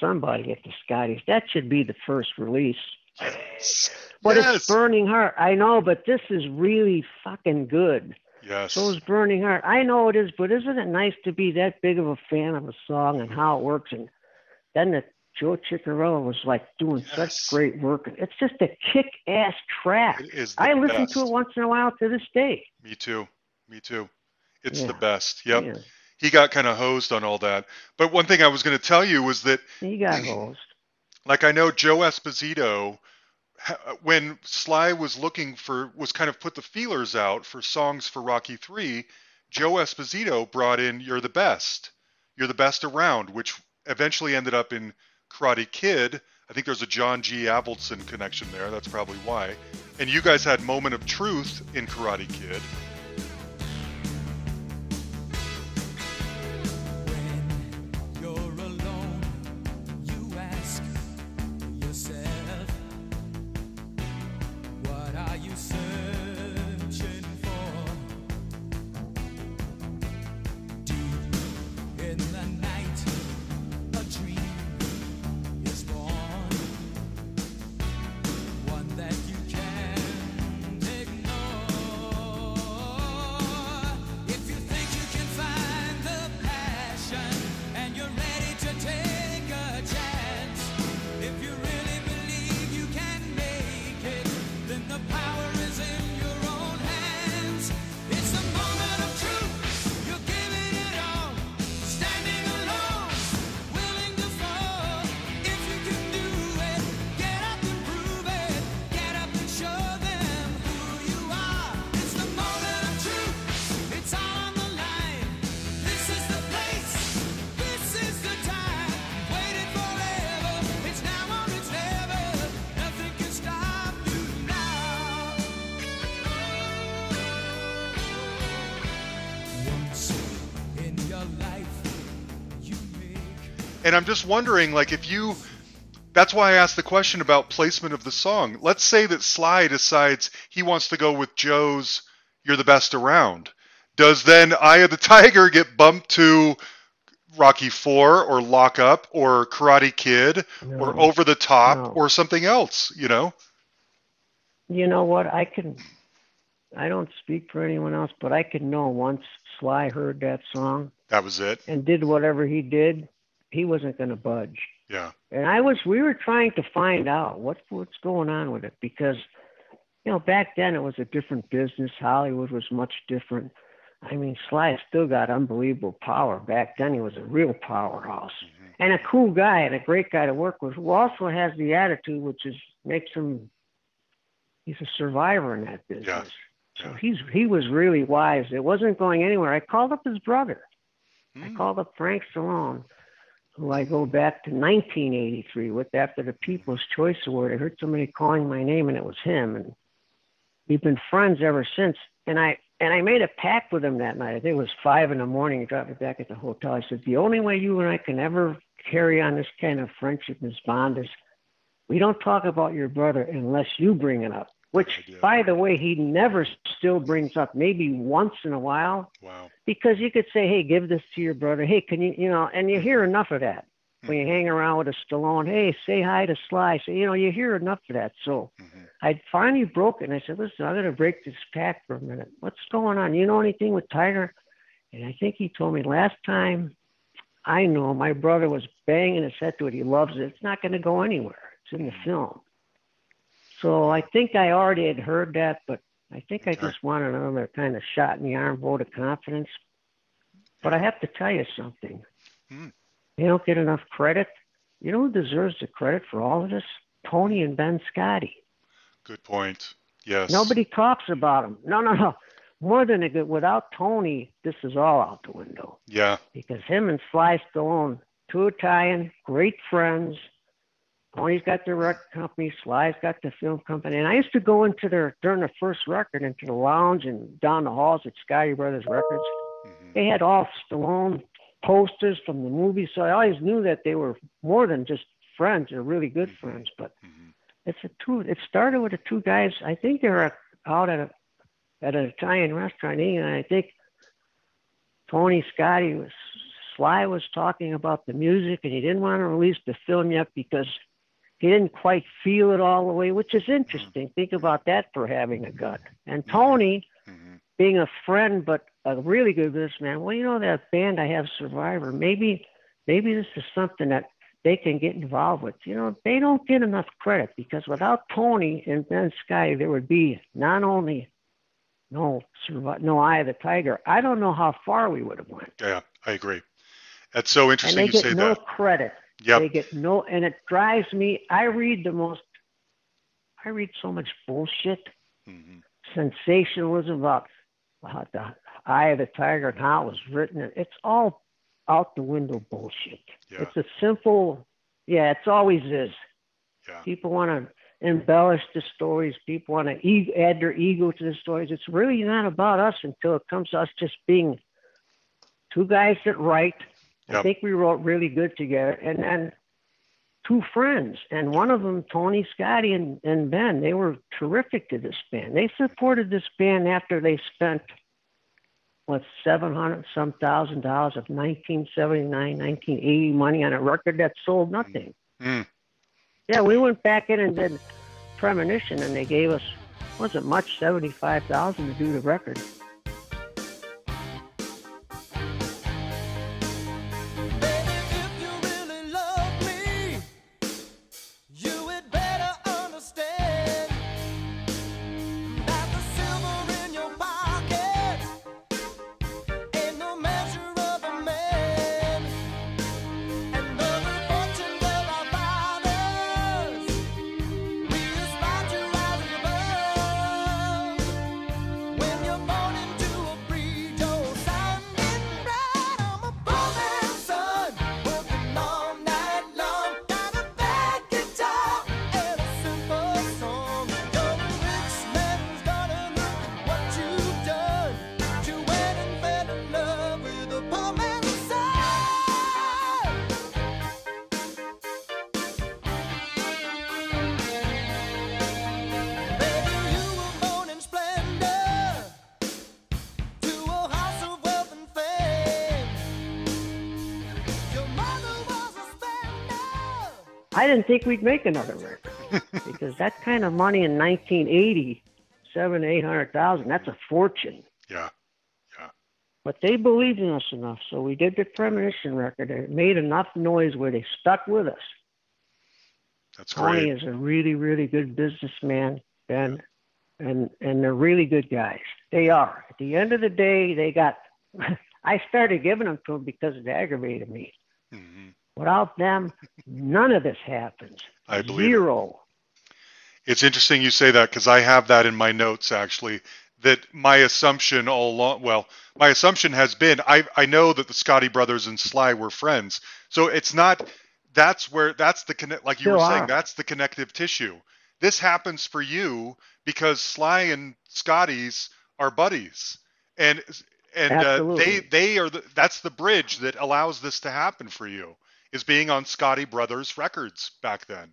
somebody at the Scotties, that should be the first release. Yes. But it's Burning Heart. I know, but this is really fucking good. Yes. So is Burning Heart. I know it is, but isn't it nice to be that big of a fan of a song and how it works? And then Joe Ciccarello was like doing such great work. It's just a kick-ass track. It is the best. Listen to it once in a while to this day. Me too. It's the best. Yep. Yeah. He got kind of hosed on all that. But one thing I was going to tell you was that he got hosed. Like, I know Joe Esposito, when Sly was was kind of put the feelers out for songs for Rocky III, Joe Esposito brought in You're the Best Around, which eventually ended up in Karate Kid. I think there's a John G. Avildsen connection there. That's probably why. And you guys had Moment of Truth in Karate Kid. And I'm just wondering, like, that's why I asked the question about placement of the song. Let's say that Sly decides he wants to go with Joe's You're the Best Around. Does then Eye of the Tiger get bumped to Rocky IV or Lock Up or Karate Kid or Over the Top or something else, you know? You know what? I don't speak for anyone else, but I can know once Sly heard that song. That was it. And did whatever he did. He wasn't going to budge. Yeah. And we were trying to find out what's going on with it, because, you know, back then it was a different business. Hollywood was much different. I mean, Sly still got unbelievable power. Back then he was a real powerhouse and a cool guy and a great guy to work with, who also has the attitude, which makes him, he's a survivor in that business. Yeah. So he was really wise. It wasn't going anywhere. I called up his brother. I called up Frank Stallone, who I go back to 1983 with, after the People's Choice Award. I heard somebody calling my name, and it was him. And we've been friends ever since. And I And I made a pact with him that night. I think it was 5 a.m. He dropped me back at the hotel. I said, the only way you and I can ever carry on this kind of friendship and bond is we don't talk about your brother unless you bring it up, which, by the way, he never still brings up, maybe once in a while. Wow. Because you could say, hey, give this to your brother. Hey, can you, you know, and you hear enough of that. When you hang around with a Stallone, hey, say hi to Sly. So, you know, you hear enough of that. So I finally broke it. And I said, listen, I'm going to break this pact for a minute. What's going on? You know anything with Tiger? And I think he told me last time, I know my brother was banging his head to it. He loves it. It's not going to go anywhere. It's in the film. So I think I already had heard that, but I think I just wanted another kind of shot in the arm, vote of confidence. But I have to tell you something. They don't get enough credit. You know who deserves the credit for all of this? Tony and Ben Scotti. Good point. Yes. Nobody talks about them. No. More than a good. Without Tony, this is all out the window. Yeah. Because him and Sly Stallone, two Italian, great friends. Tony's got the record company. Sly's got the film company. And I used to go into their, during the first record, into the lounge and down the halls at Scotti Brothers Records. They had all Stallone posters from the movie, so I always knew that they were more than just friends. They're really good friends, but it's a two. It started with the two guys. I think they were out at an Italian restaurant eating, and I think Tony Scotti Sly was talking about the music, and he didn't want to release the film yet because he didn't quite feel it all the way, which is interesting. Think about that for having a gun. And Tony, being a friend, but a really good businessman. Well, you know, that band I have, Survivor, maybe this is something that they can get involved with. You know, they don't get enough credit because without Tony and Ben Scotti, there would be not only no Eye of the Tiger. I don't know how far we would have went. Yeah, I agree. That's so interesting you say that. And they get no credit. Yep. They get no, and it drives me. I read so much bullshit, sensationalism about the Eye of the Tiger and how it was written. It's all out the window bullshit. Yeah. It's a simple, it's always is. Yeah. People want to embellish the stories. People want to add their ego to the stories. It's really not about us until it comes to us just being two guys that write. Yep. I think we wrote really good together. And then two friends, and one of them, Tony Scotti and Ben, they were terrific to this band. They supported this band after they spent, $700,000 of 1979, 1980 money on a record that sold nothing. Yeah, we went back in and did Premonition, and they gave us, wasn't much, $75,000 to do the record. I didn't think we'd make another record because that kind of money in 1980, $700,000 to $800,000, that's a fortune. Yeah. But they believed in us enough, so we did the Premonition record. It made enough noise where they stuck with us. That's great. Tony is a really, really good businessman, and they're really good guys. They are. At the end of the day, they got. I started giving them to them because it aggravated me. Without them, none of this happens. I believe zero. It's interesting you say that because I have that in my notes, actually, that my assumption all along, my assumption has been, I know that the Scotti Brothers and Sly were friends. So it's not, that's the connect, like you still were saying, that's the connective tissue. This happens for you because Sly and Scotty's are buddies. And they are that's the bridge that allows this to happen for you, is being on Scotti Brothers Records back then.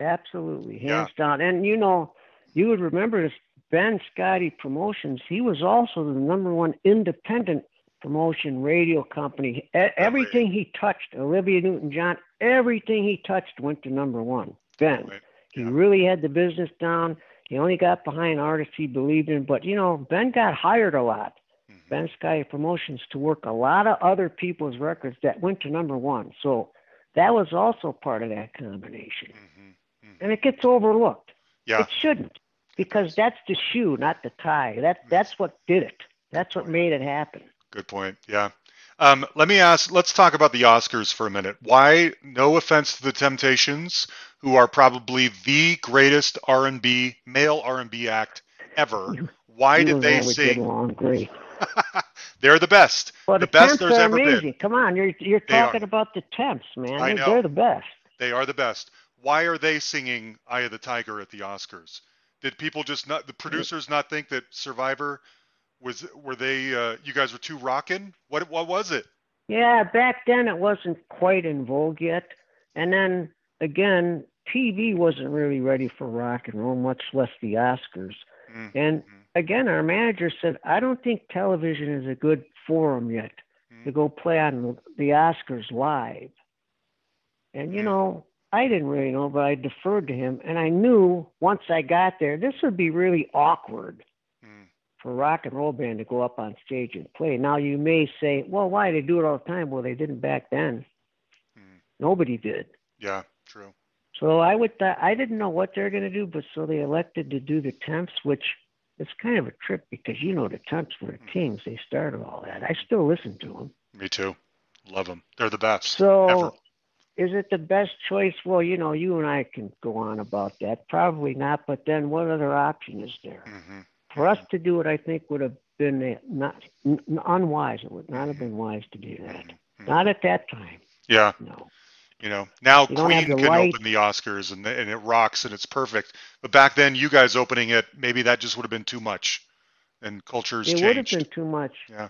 Absolutely, hands down. And you know, you would remember this Ben Scotti Promotions. He was also the number one independent promotion radio company. Everything he touched, Olivia Newton-John, everything he touched went to number one. Ben, he really had the business down. He only got behind artists he believed in. But you know, Ben got hired a lot. Mm-hmm. Ben Scotti Promotions to work a lot of other people's records that went to number one. So that was also part of that combination. Mm-hmm. Mm-hmm. And it gets overlooked. Yeah. It shouldn't, because that's the shoe, not the tie. That's what did it. That's what made it happen. Good point. Yeah. Let's talk about the Oscars for a minute. Why, no offense to the Temptations, who are probably the greatest R&B, male R&B act ever. Why did they sing? They're the best. Well, the best there's ever been. Come on, you're talking about the Temps, man. I know. They're the best. They are the best. Why are they singing Eye of the Tiger at the Oscars? Did people just not, the producers not think that Survivor were they you guys were too rockin'? What was it? Yeah, back then it wasn't quite in vogue yet. And then again, TV wasn't really ready for rock and roll, much less the Oscars. Mm-hmm. And again, our manager said, I don't think television is a good forum yet to go play on the Oscars live. And you know, I didn't really know, but I deferred to him. And I knew once I got there, this would be really awkward for a rock and roll band to go up on stage and play. Now you may say, well, why? They do it all the time. Well, they didn't back then. Nobody did. Yeah, true. So I didn't know what they're going to do, but so they elected to do the Temps, which is kind of a trip because, you know, the Temps were the kings. They started all that. I still listen to them. Me too. Love them. They're the best. So ever. Is it the best choice? Well, you know, you and I can go on about that. Probably not. But then what other option is there? Mm-hmm. For us to do it, I think, would have been unwise. It would not have been wise to do that. Mm-hmm. Not at that time. Yeah. No. You know, now you Queen can open the Oscars and it rocks and it's perfect. But back then, you guys opening it, maybe that just would have been too much. And culture's changed. It would have been too much. Yeah.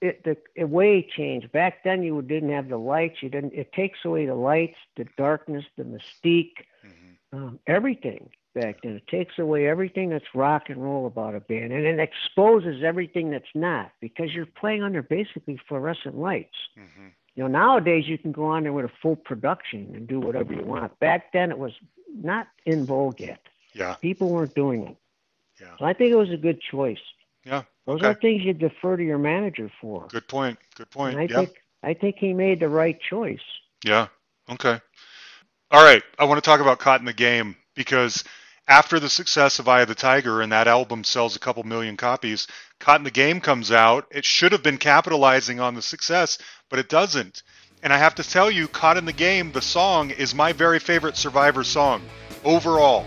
It way changed. Back then, you didn't have the lights. It takes away the lights, the darkness, the mystique, everything. Back then, it takes away everything that's rock and roll about a band, and it exposes everything that's not, because you're playing under basically fluorescent lights. Mm-hmm. You know, nowadays you can go on there with a full production and do whatever you want. Back then, it was not in vogue yet. Yeah, people weren't doing it. Yeah, so I think it was a good choice. Yeah, those are things you defer to your manager for. Good point. Good point. And I think he made the right choice. Yeah. Okay. All right. I want to talk about Caught in the Game, because after the success of Eye of the Tiger, and that album sells a couple million copies, Caught in the Game comes out. It should have been capitalizing on the success, but it doesn't. And I have to tell you, Caught in the Game, the song, is my very favorite Survivor song overall.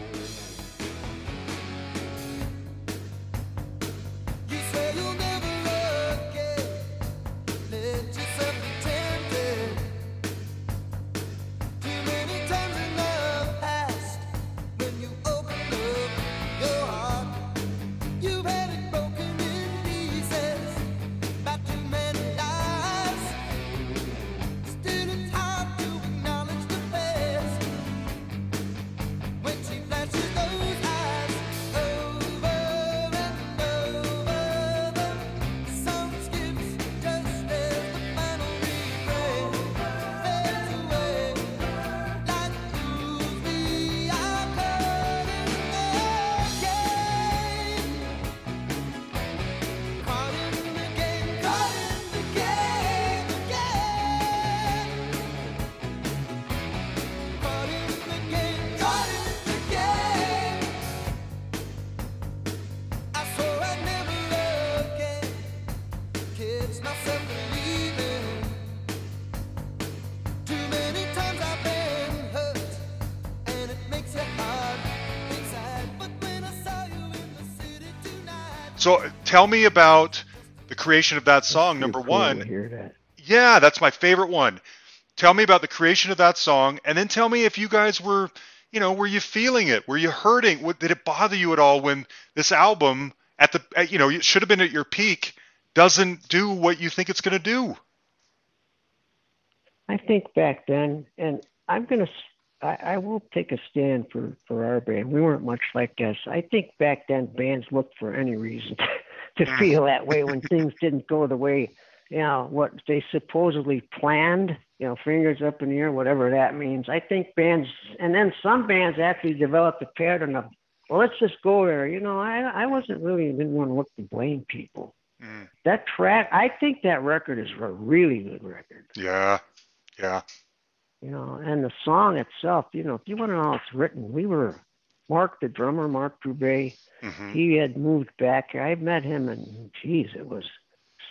So tell me about the creation of that song, number one. I hear that. Yeah, that's my favorite one. Tell me about the creation of that song, and then tell me if you guys were, you know, were you feeling it? Were you hurting? Did it bother you at all when this album, you know, it should have been at your peak, doesn't do what you think it's going to do. I think back then, and I will take a stand for our band. We weren't much like this. I think back then bands looked for any reason to feel that way when things didn't go the way, you know, what they supposedly planned, you know, fingers up in the air, whatever that means. I think bands, and then some bands actually developed a pattern of, well, let's just go there. You know, I didn't want to look to blame people. Mm. That track, I think that record is a really good record. Yeah. Yeah. You know, and the song itself, you know, if you want to know how it's written, we were, Mark, the drummer, Mark Dubay, mm-hmm. he had moved back. I met him in, it was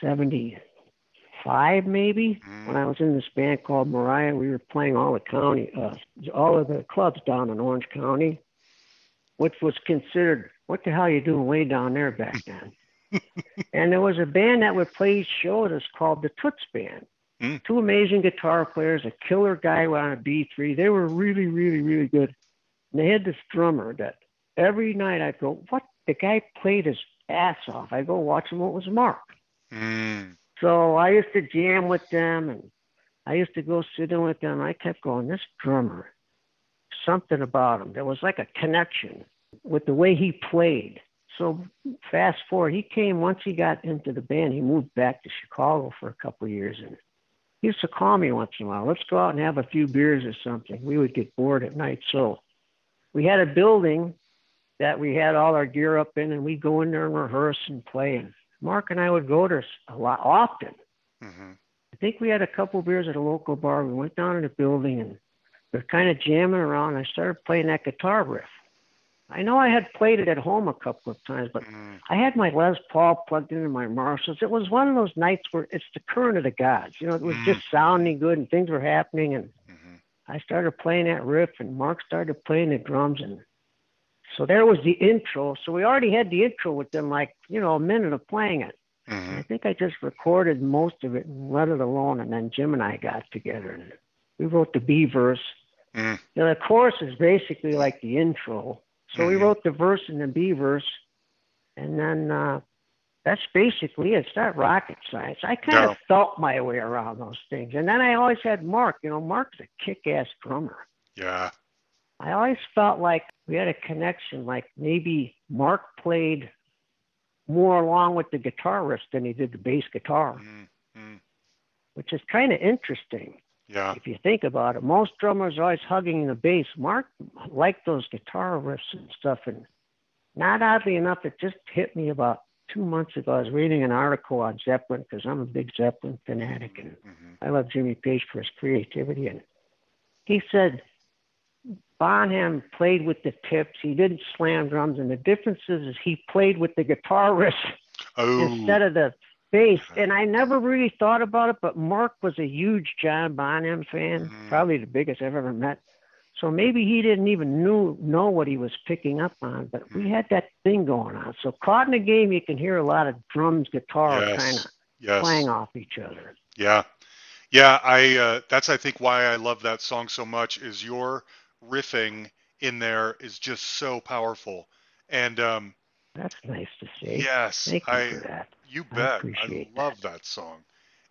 75 maybe, mm-hmm. when I was in this band called Mariah. We were playing all of the clubs down in Orange County, which was considered, what the hell are you doing way down there back then? And there was a band that would play each show with us called the Toots Band. Mm. Two amazing guitar players, a killer guy on a B3. They were really, really, really good. And they had this drummer that every night I'd go, what? The guy played his ass off. I go watch him. It was Mark. Mm. So I used to jam with them, and I used to go sit in with them. I kept going, this drummer, something about him. There was like a connection with the way he played. So fast forward, he came, once he got into the band, he moved back to Chicago for a couple of years. And he used to call me once in a while, let's go out and have a few beers or something. We would get bored at night. So we had a building that we had all our gear up in, and we'd go in there and rehearse and play. And Mark and I would go there a lot often. Mm-hmm. I think we had a couple of beers at a local bar. We went down in the building, and they're kind of jamming around. I started playing that guitar riff. I know I had played it at home a couple of times, but I had my Les Paul plugged into my Marshalls. It was one of those nights where it's the current of the gods. You know, it was just sounding good and things were happening. And I started playing that riff, and Mark started playing the drums. And so there was the intro. So we already had the intro within, like, you know, a minute of playing it. Mm-hmm. I think I just recorded most of it and let it alone. And then Jim and I got together, and we wrote the B verse. Mm. You know, the chorus is basically like the intro. So we wrote the verse and the B verse, and then that's basically it. It's not rocket science. I kind of felt my way around those things. And then I always had Mark. You know, Mark's a kick-ass drummer. Yeah. I always felt like we had a connection, like maybe Mark played more along with the guitarist than he did the bass guitar, which is kind of interesting. Yeah. If you think about it, most drummers are always hugging the bass. Mark liked those guitar riffs and stuff. And not oddly enough, it just hit me about 2 months ago. I was reading an article on Zeppelin, because I'm a big Zeppelin fanatic, and I love Jimmy Page for his creativity. And he said Bonham played with the tips. He didn't slam drums. And the difference is he played with the guitar riffs instead of the bass. And I never really thought about it, but Mark was a huge John Bonham fan, probably the biggest I've ever met. So maybe he didn't even know what he was picking up on, but we had that thing going on. So Caught in the Game, you can hear a lot of drums, guitar kind of playing off each other. Yeah. Yeah, that's I think why I love that song so much, is your riffing in there is just so powerful. And that's nice to see. Yes. Thank you for that. You bet. I love that song.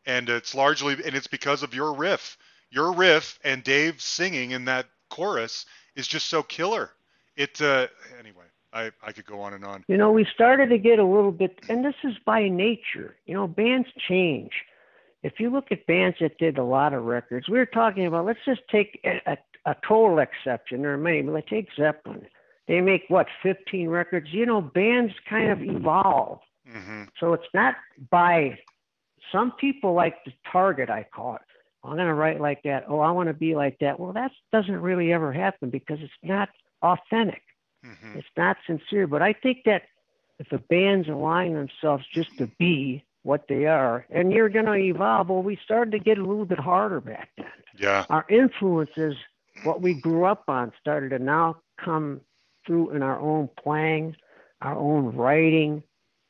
And it's largely, and it's because of your riff. Your riff and Dave singing in that chorus is just so killer. It, anyway, I could go on and on. You know, we started to get a little bit, and this is by nature. You know, bands change. If you look at bands that did a lot of records, we were talking about, let's just take a total exception. There are many, but let's take Zeppelin. They make, 15 records? You know, bands kind of evolve. Mm-hmm. So it's not by, some people like the target, I call it. I'm going to write like that. Oh, I want to be like that. Well, that doesn't really ever happen, because it's not authentic. Mm-hmm. It's not sincere. But I think that if the bands align themselves just to be what they are, and you're going to evolve, well, we started to get a little bit harder back then. Yeah. Our influences, what we grew up on, started to now come through in our own playing, our own writing.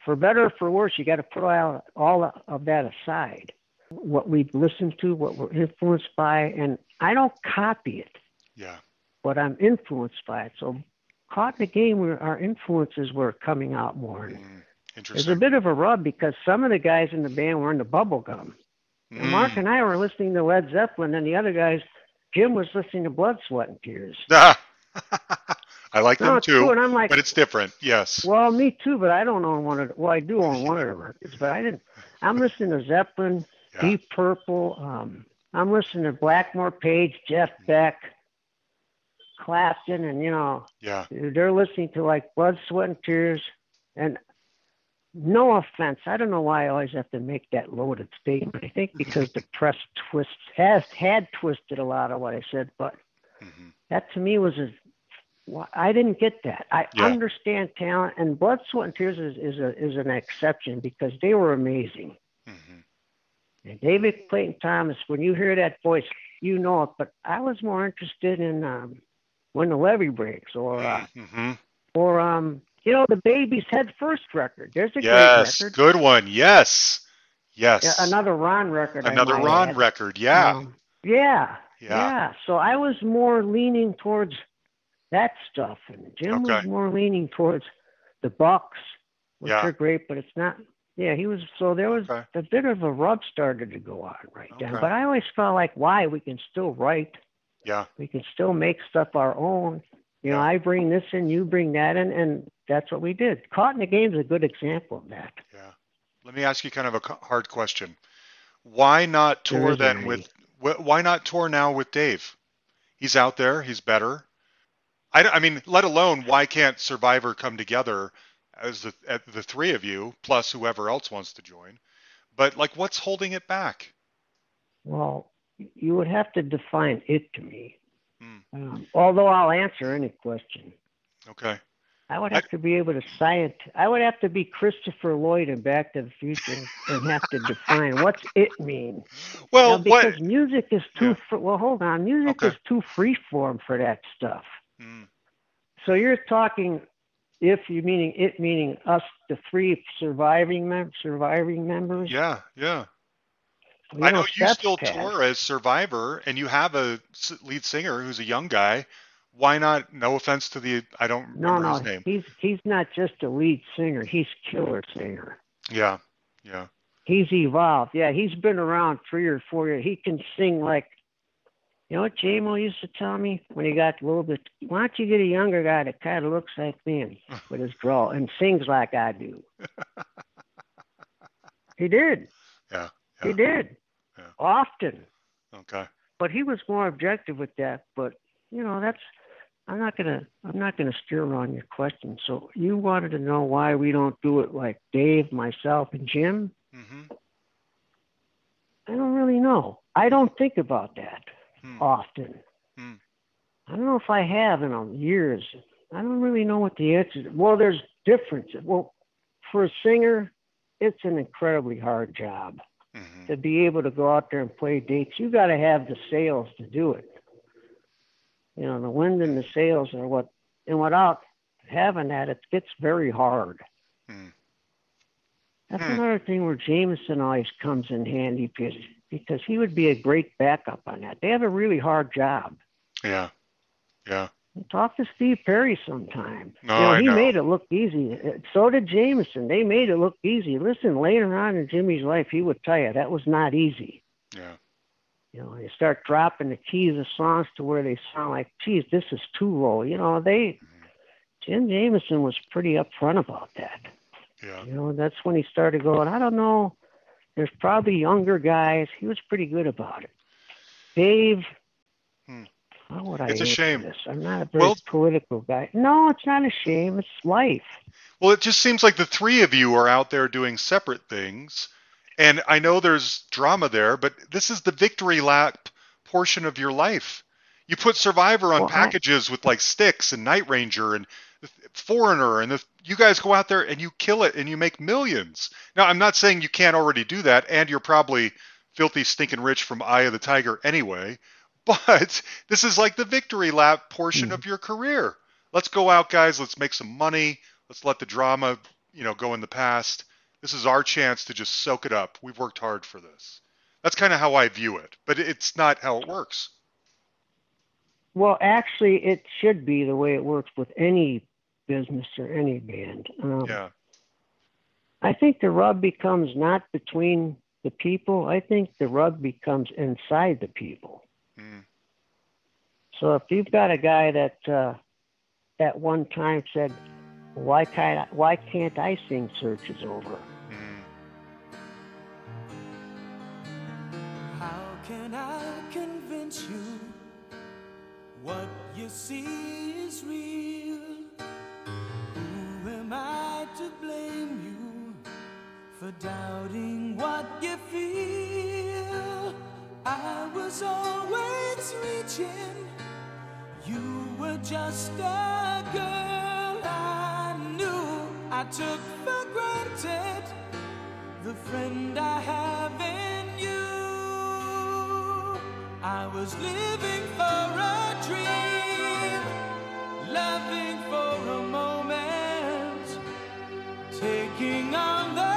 For better or for worse, you got to put all of that aside. What we've listened to, what we're influenced by, and I don't copy it. Yeah. But I'm influenced by it. So Caught in the Game, our influences were coming out more. Interesting. There's a bit of a rub because some of the guys in the band were into bubblegum. And Mark and I were listening to Led Zeppelin, and the other guys, Jim was listening to Blood, Sweat, and Tears. I like them too, cool. And I'm like, but it's different. Yes. Well, me too, but I don't own one of. Well, I do own one of the records, but I didn't. I'm listening to Zeppelin, Deep Purple. I'm listening to Blackmore Page, Jeff Beck, Clapton, and they're listening to like Blood, Sweat, and Tears. And no offense, I don't know why I always have to make that loaded statement. I think because the press had twisted a lot of what I said, but that to me was I didn't get that. I understand talent, and Blood, Sweat, and Tears is an exception because they were amazing. And David Clayton Thomas, when you hear that voice, you know it. But I was more interested in When the Levee Breaks, or the Baby's Head First record. There's a great record. Yes, good one. Yes. Yeah, another Ron record. Yeah. Yeah. So I was more leaning towards that stuff, and Jim was more leaning towards the Bucks, which are great, but it's not. Yeah, he was. So there was a bit of a rub started to go on then. But I always felt like, why? We can still write. Yeah. We can still make stuff our own. You know, I bring this in, you bring that in, and that's what we did. Caught in the Game is a good example of that. Yeah. Let me ask you kind of a hard question. Why not tour then with? Why not tour now with Dave? He's out there. He's better. I mean, let alone why can't Survivor come together? As the three of you, plus whoever else wants to join. But, like, what's holding it back? Well, you would have to define it to me. Although I'll answer any question. Okay. I would have to be able to I would have to be Christopher Lloyd in Back to the Future and have to define what's it mean. Well, because music is too... hold on. Music is too freeform for that stuff. So you're talking... If you meaning it, meaning us, the three surviving members. Yeah. I know you still tour as Survivor, and you have a lead singer who's a young guy. Why not? No offense to the I don't remember his name. He's not just a lead singer. He's killer singer. Yeah. He's evolved. Yeah, he's been around 3 or 4 years. He can sing like. You know what J-Mo used to tell me when he got a little bit, why don't you get a younger guy that kind of looks like me with his drawl and sings like I do? He did. Yeah. He did. Yeah. Often. Okay. But he was more objective with that. But, you know, I'm not going to steer around your question. So you wanted to know why we don't do it like Dave, myself, and Jim? I don't really know. I don't think about that. Often. I don't know if I have in years. I don't really know what the answer is. Well, there's differences. Well, for a singer, it's an incredibly hard job to be able to go out there and play dates. You got to have the sails to do it. You know, the wind and the sails are what, and without having that, it gets very hard. That's another thing where Jamison always comes in handy because he would be a great backup on that. They have a really hard job. Yeah. Talk to Steve Perry sometime. He made it look easy. So did Jamison. They made it look easy. Listen, later on in Jimmy's life, he would tell you that was not easy. Yeah. You know, they start dropping the keys of songs to where they sound like, geez, this is too low. You know, Jim Jamison was pretty upfront about that. Yeah. You know, that's when he started going, I don't know. There's probably younger guys. He was pretty good about it. Dave, how would I answer this? It's a shame. I'm not a very political guy. No, it's not a shame. It's life. Well, it just seems like the three of you are out there doing separate things. And I know there's drama there, but this is the victory lap portion of your life. You put Survivor on packages with like Styx and Night Ranger and Foreigner, and you guys go out there and you kill it and you make millions. Now, I'm not saying you can't already do that, and you're probably filthy, stinking rich from Eye of the Tiger anyway, but this is like the victory lap portion of your career. Let's go out, guys. Let's make some money. Let's let the drama, go in the past. This is our chance to just soak it up. We've worked hard for this. That's kind of how I view it, but it's not how it works. Well, actually, it should be the way it works with any business or any band. I think the rub becomes not between the people. I think the rub becomes inside the people. Mm. So if you've got a guy that at one time said, why can't I sing Search is Over? Mm. How can I convince you what you see is real? Who am I to blame you for doubting what you feel? I was always reaching. You were just a girl. I knew I took for granted the friend I have in you. I was living for a dream, loving for a moment, taking on the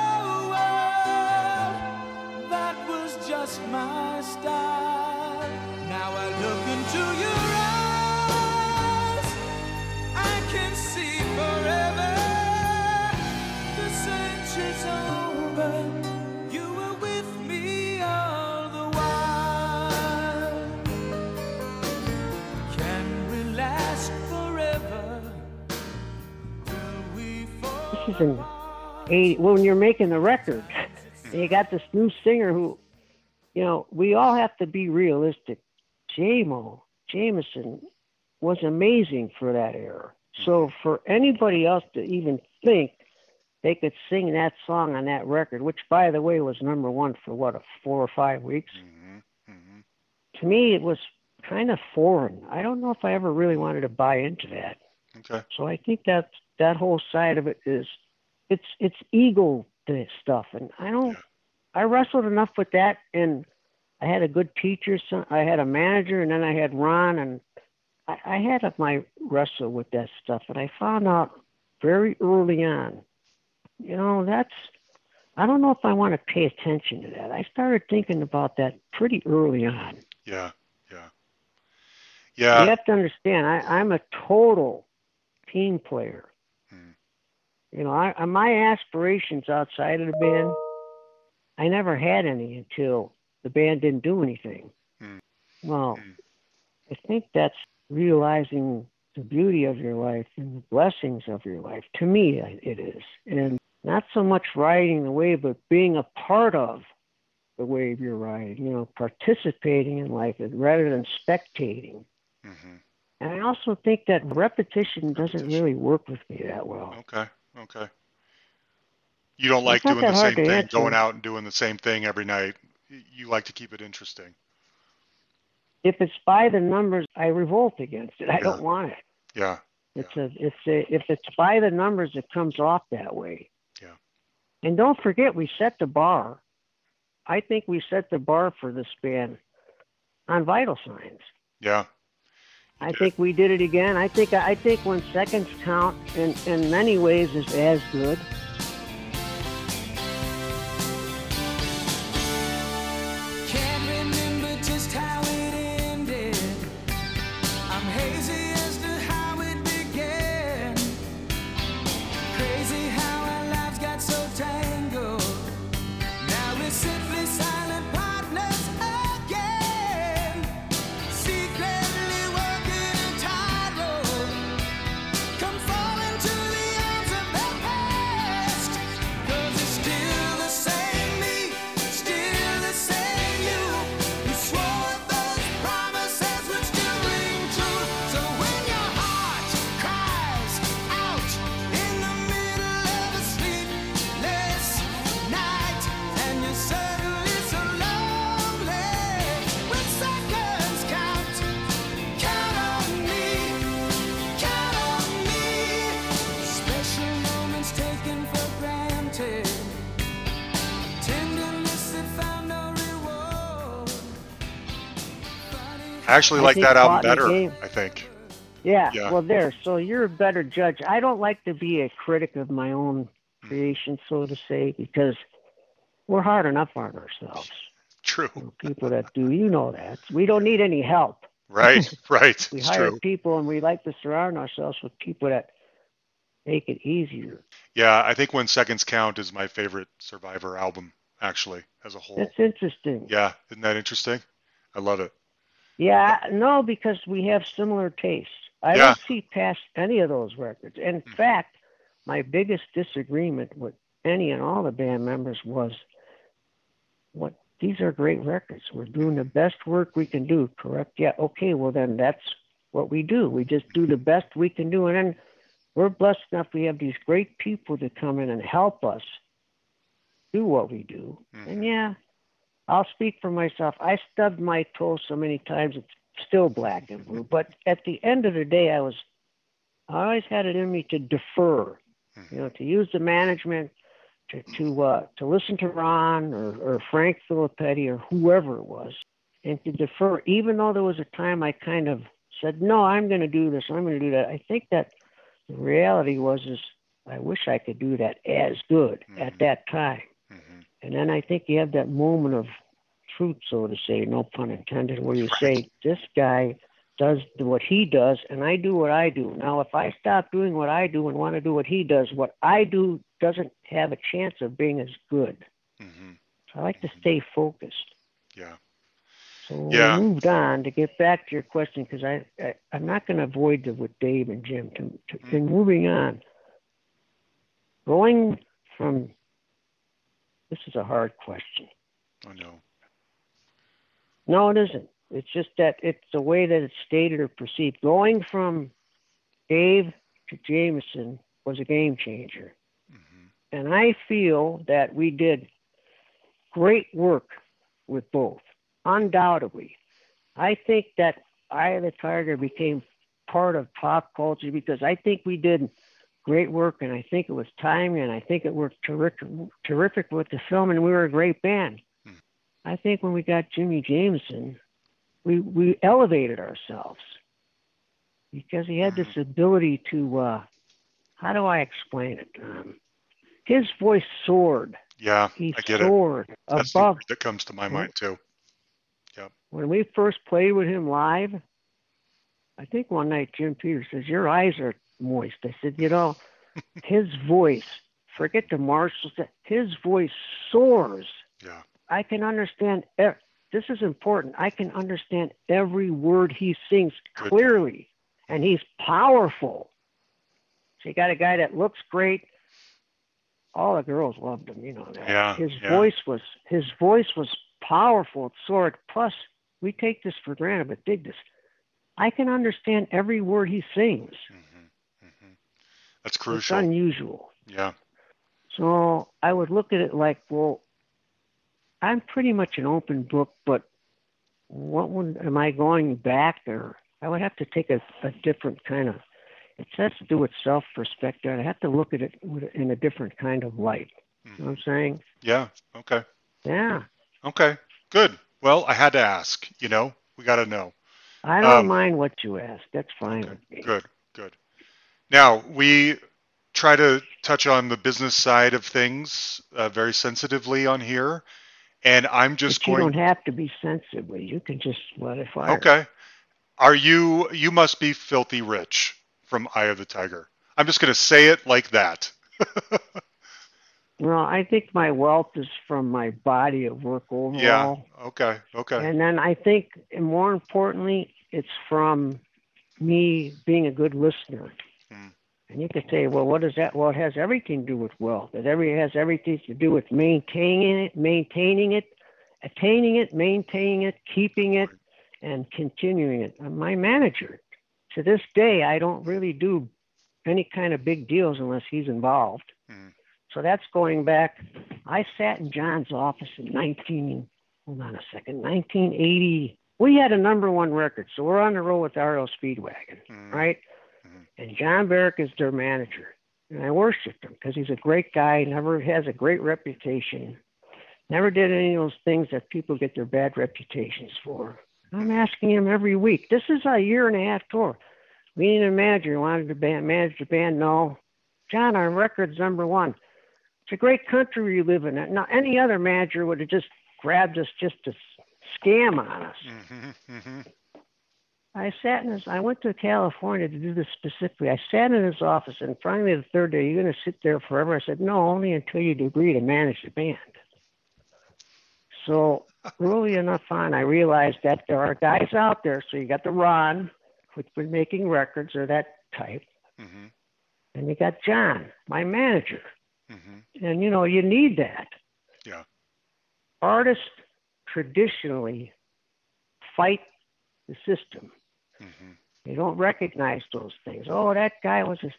just my style. Now I look into your eyes, I can see forever. The search is over. You were with me all the while. Can we last forever? Will we fall? This is in 80, well, when you're making the record, and you got this new singer who, you know, we all have to be realistic. Jamison was amazing for that era. So for anybody else to even think they could sing that song on that record, which, by the way, was number one for, 4 or 5 weeks? Mm-hmm. Mm-hmm. To me, it was kind of foreign. I don't know if I ever really wanted to buy into that. Okay. So I think that whole side of it is, it's ego stuff, and I don't... Yeah. I wrestled enough with that, and I had a good teacher. So I had a manager, and then I had Ron, and I had my wrestle with that stuff. And I found out very early on, you know, I don't know if I want to pay attention to that. I started thinking about that pretty early on. Yeah. You have to understand, I'm a total team player. Mm. You know, my aspirations outside of the band, I never had any until the band didn't do anything. Mm. Well, I think that's realizing the beauty of your life and the blessings of your life. To me, it is. And not so much riding the wave, but being a part of the wave you're riding, you know, participating in life rather than spectating. Mm-hmm. And I also think that repetition doesn't really work with me that well. Okay. You don't like doing the same thing, going out and doing the same thing every night. You like to keep it interesting. If it's by the numbers, I revolt against it. I don't want it. Yeah. If it's by the numbers, it comes off that way. Yeah. And don't forget, we set the bar. I think we set the bar for this band on Vital Signs. Yeah. I think we did it again. I think when Seconds Count, in many ways, is as good. I actually like that album better, I think. Yeah, well, there. So you're a better judge. I don't like to be a critic of my own creation, so to say, because we're hard enough on ourselves. True. You know, people that do, you know that. We don't need any help. Right. We hire people, and we like to surround ourselves with people that make it easier. Yeah, I think When Seconds Count is my favorite Survivor album, actually, as a whole. That's interesting. Yeah, isn't that interesting? I love it. Yeah, no, because we have similar tastes. I don't see past any of those records. In fact, my biggest disagreement with any and all the band members was, what? These are great records. We're doing the best work we can do, correct? Yeah, okay, well, then that's what we do. We just do the best we can do, and then we're blessed enough we have these great people to come in and help us do what we do. Mm-hmm. And yeah, I'll speak for myself. I stubbed my toe so many times it's still black and blue. But at the end of the day, I always had it in me to defer, you know, to use the management, to listen to Ron or Frank Filippetti or whoever it was, and to defer. Even though there was a time I kind of said, no, I'm going to do this, I'm going to do that. I think that the reality was I wish I could do that as good at that time. Mm-hmm. And then I think you have that moment of truth, so to say, no pun intended, where you say, this guy does what he does and I do what I do. Now, if I stop doing what I do and want to do what he does, what I do doesn't have a chance of being as good. Mm-hmm. So I like to stay focused. Yeah. So we moved on to get back to your question, because I'm not going to avoid it with Dave and Jim. And moving on, going from, this is a hard question. I know. No, it isn't. It's just that it's the way that it's stated or perceived. Going from Dave to Jamison was a game changer. Mm-hmm. And I feel that we did great work with both. Undoubtedly. I think that Eye of the Tiger became part of pop culture because I think we did great work, and I think it was timely, and I think it worked terrific with the film, and we were a great band. Mm. I think when we got Jimmy Jamison, we elevated ourselves because he had this ability to, how do I explain it? His voice soared. Yeah, I get soared it. That's above. The word that comes to my mind, too. Yep. When we first played with him live, I think one night Jim Peterik says, your eyes are moist. I said, you know, his voice, forget the marshals, his voice soars. Yeah. I can understand, this is important, I can understand every word he sings clearly, and he's powerful. So you got a guy that looks great. All the girls loved him, you know. Yeah, his voice was powerful, sword. Plus, we take this for granted, but dig this. I can understand every word he sings. Mm-hmm, mm-hmm. That's crucial. It's unusual. Yeah. So I would look at it like, well, I'm pretty much an open book, but am I going back? Or I would have to take a different kind of, it has to do with self-respect. I have to look at it in a different kind of light. Mm-hmm. You know what I'm saying? Yeah. Okay. Yeah. Okay, good. Well, I had to ask, you know, we got to know. I don't mind what you ask. That's fine. Okay. Good. Now, we try to touch on the business side of things very sensitively on here. And I'm just but you don't have to be sensitive. You can just let it fly. Okay. Are you must be filthy rich from Eye of the Tiger. I'm just going to say it like that. Well, I think my wealth is from my body of work overall. Yeah, okay. And then I think, more importantly, it's from me being a good listener. Mm. And you could say, well, what is that? Well, it has everything to do with wealth. It has everything to do with maintaining it, keeping it, and continuing it. My manager, to this day, I don't really do any kind of big deals unless he's involved. Mm. So that's going back. I sat in John's office in 1980. We had a number one record, so we're on the road with R.L. Speedwagon, right? Mm-hmm. And John Baruck is their manager. And I worshiped him because he's a great guy, never has a great reputation, never did any of those things that people get their bad reputations for. I'm asking him every week. This is a 1.5-year tour. We need a manager. Wanted to manage the band? No. John, our record's number one. It's a great country we live in. Now, any other manager would have just grabbed us just to scam on us. Mm-hmm, mm-hmm. I went to California to do this specifically. I sat in his office, and finally the third day, "Are you going to sit there forever?" I said, "No, only until you'd agree to manage the band." So early enough on, I realized that there are guys out there. So you got the Ron, who's been making records or that type. Mm-hmm. And you got John, my manager. Mm-hmm. And, you know, you need that. Yeah. Artists traditionally fight the system. Mm-hmm. They don't recognize those things. "Oh, that guy was a..."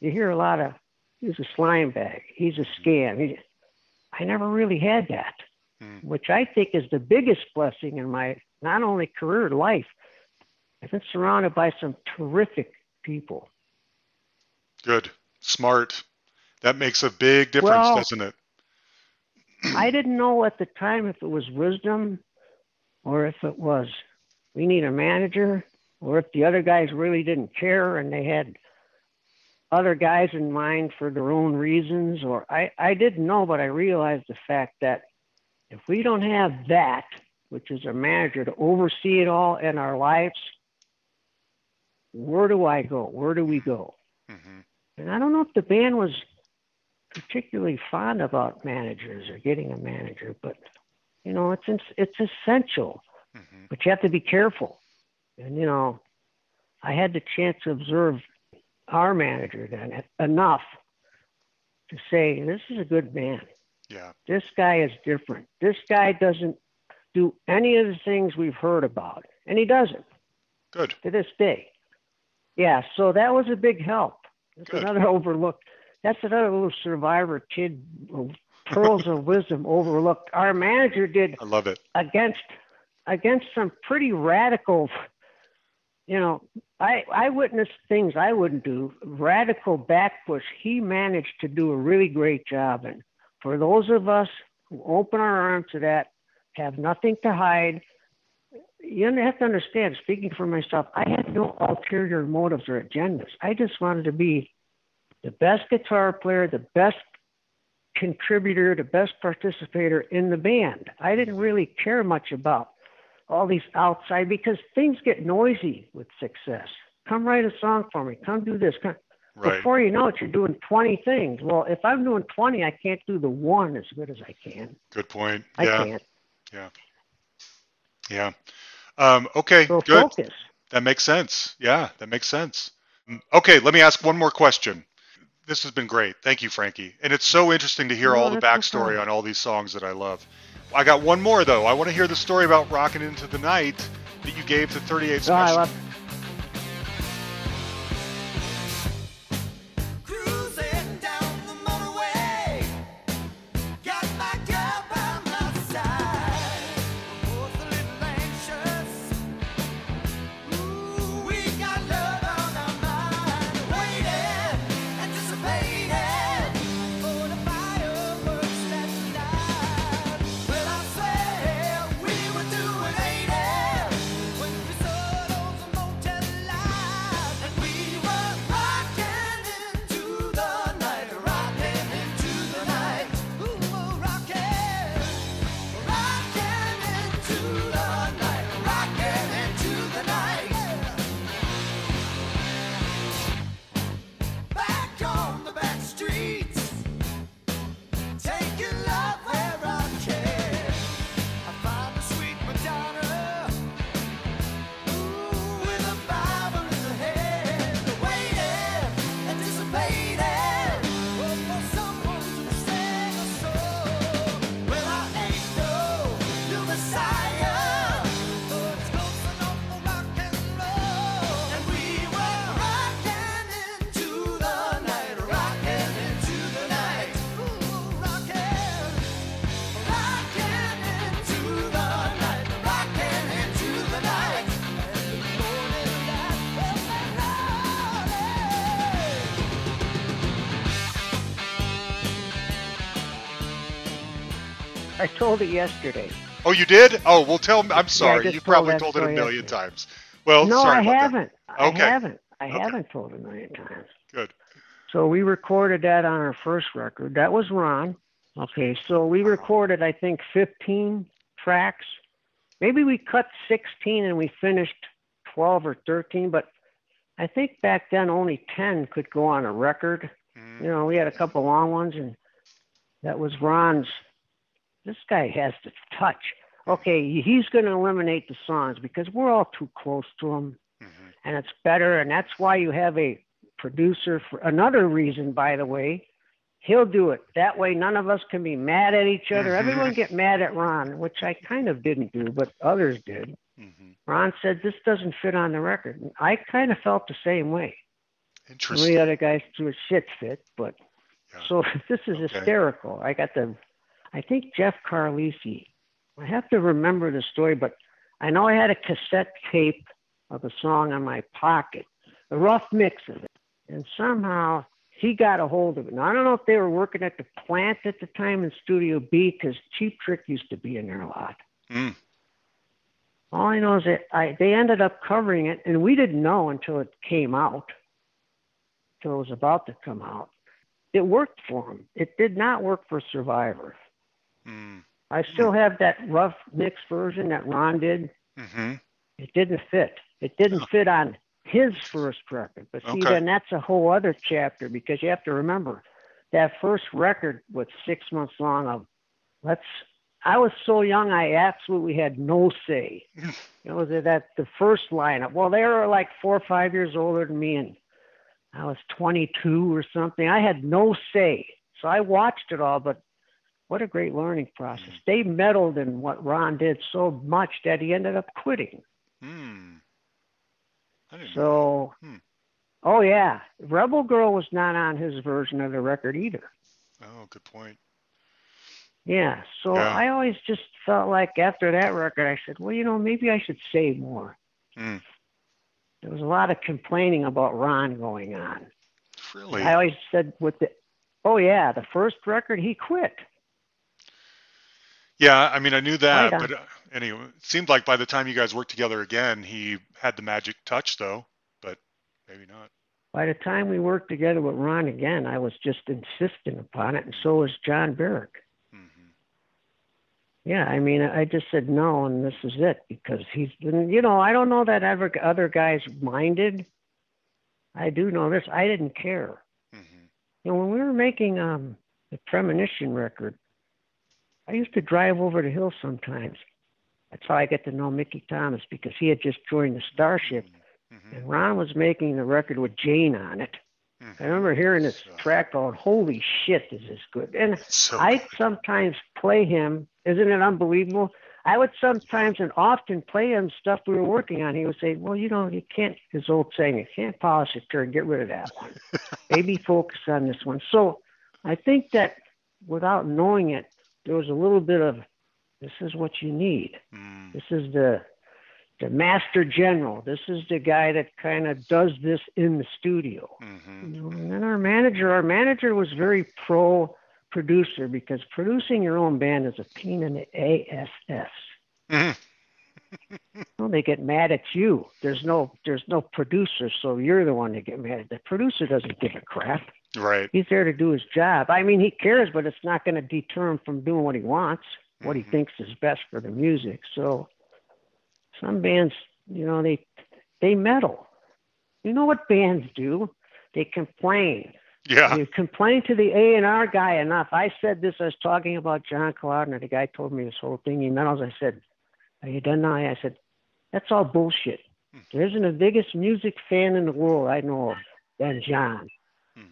You hear a lot of, "He's a slime bag. He's a scam." I never really had that, mm-hmm. which I think is the biggest blessing in my not only career, life. I've been surrounded by some terrific people. Good. Smart. That makes a big difference, doesn't it? I didn't know at the time if it was wisdom or if it was, we need a manager, or if the other guys really didn't care and they had other guys in mind for their own reasons. Or I didn't know, but I realized the fact that if we don't have that, which is a manager to oversee it all in our lives, where do I go? Where do we go? Mm-hmm. And I don't know if the band was particularly fond about managers or getting a manager, but, you know, it's essential. Mm-hmm. But you have to be careful. And, you know, I had the chance to observe our manager then enough to say, "This is a good man. Yeah. This guy is different. This guy doesn't do any of the things we've heard about." And he doesn't. Good. To this day. Yeah. So that was a big help. That's good. Another overlooked. That's another little Survivor kid, pearls of wisdom overlooked. Our manager did. I love it. Against some pretty radical, you know, I witnessed things I wouldn't do, radical back push. He managed to do a really great job. And for those of us who open our arms to that, have nothing to hide, you have to understand, speaking for myself, I had no ulterior motives or agendas. I just wanted to be the best guitar player, the best contributor, the best participator in the band. I didn't really care much about all these outside, because things get noisy with success. "Come write a song for me. Come do this." Right. Before you know it, you're doing 20 things. Well, if I'm doing 20, I can't do the one as good as I can. Good point. I can't. Yeah. Yeah. Okay. So good. Focus. That makes sense. Yeah, that makes sense. Okay. Let me ask one more question. This has been great. Thank you, Frankie. And it's so interesting to hear all the backstory on all these songs that I love. I got one more, though. I want to hear the story about Rockin' Into the Night that you gave to 38 Special. I love it. I told it yesterday. Oh, you did? Oh, well, tell him. I'm sorry. Yeah, you probably told it a million times. Well, no, sorry about that. I haven't told it a million times. Good. So we recorded that on our first record. That was Ron. Okay, so we recorded, I think, 15 tracks. Maybe we cut 16 and we finished 12 or 13, but I think back then only 10 could go on a record. You know, we had a couple long ones, and that was Ron's. This guy has the touch. Okay, he's going to eliminate the songs because we're all too close to him, and it's better. And that's why you have a producer for another reason, by the way. He'll do it. That way, none of us can be mad at each other. Everyone get mad at Ron, which I kind of didn't do, but others did. Ron said, this doesn't fit on the record. And I kind of felt the same way. Interesting. Three other guys threw a shit fit, but so this is hysterical. I got the, I think Jeff Carlisi. I have to remember the story, but I know I had a cassette tape of a song in my pocket, a rough mix of it. And somehow he got a hold of it. Now, I don't know if they were working at the plant at the time in Studio B, because Cheap Trick used to be in there a lot. All I know is that they ended up covering it, and we didn't know until it came out, until it was about to come out. It worked for him. It did not work for Survivor. I still have that rough mix version that Ron did. It didn't fit. It didn't fit on his first record. But see, then that's a whole other chapter, because you have to remember that first record was 6 months long of I was so young, I absolutely had no say. It was that the first lineup. Well, they were like 4 or 5 years older than me, and I was 22 or something. I had no say. So I watched it all, but what a great learning process. They meddled in what Ron did so much that he ended up quitting. Oh yeah. Rebel Girl was not on his version of the record either. Oh, good point. Yeah. So I always just felt like after that record, I said, well, you know, maybe I should say more. There was a lot of complaining about Ron going on. Really? I always said with the, the first record he quit. Yeah, I mean, I knew that, but anyway, it seemed like by the time you guys worked together again, he had the magic touch, though, but maybe not. By the time we worked together with Ron again, I was just insistent upon it, and so was John Baruck. Yeah, I mean, I just said no, and this is it, because he's, you know, I don't know that ever other guys minded. I do know this. I didn't care. You know, when we were making the Premonition record, I used to drive over the hill sometimes. That's how I get to know Mickey Thomas, because he had just joined the Starship. And Ron was making the record with Jane on it. I remember hearing this track called, holy shit, this is good. And so I'd sometimes play him. Isn't it unbelievable? I would sometimes and often play him stuff we were working on. He would say, well, you know, you can't, his old saying, you can't polish a turd, get rid of that one. Maybe focus on this one. So I think that without knowing it, there was a little bit of, this is what you need. This is the master general. This is the guy that kind of does this in the studio. You know? And then our manager was very pro-producer, because producing your own band is a pain in the ass. Well, they get mad at you. There's no producer, so you're the one to get mad at. The producer doesn't give a crap. Right. He's there to do his job. I mean, he cares, but it's not going to deter him from doing what he wants, what he thinks is best for the music. So some bands, you know, they meddle. You know what bands do? They complain. Yeah. You complain to the A&R guy enough. I said this, I was talking about John Cloudner. The guy told me this whole thing. And then I said, are you done now? I said, that's all bullshit. There isn't the biggest music fan in the world I know of than John.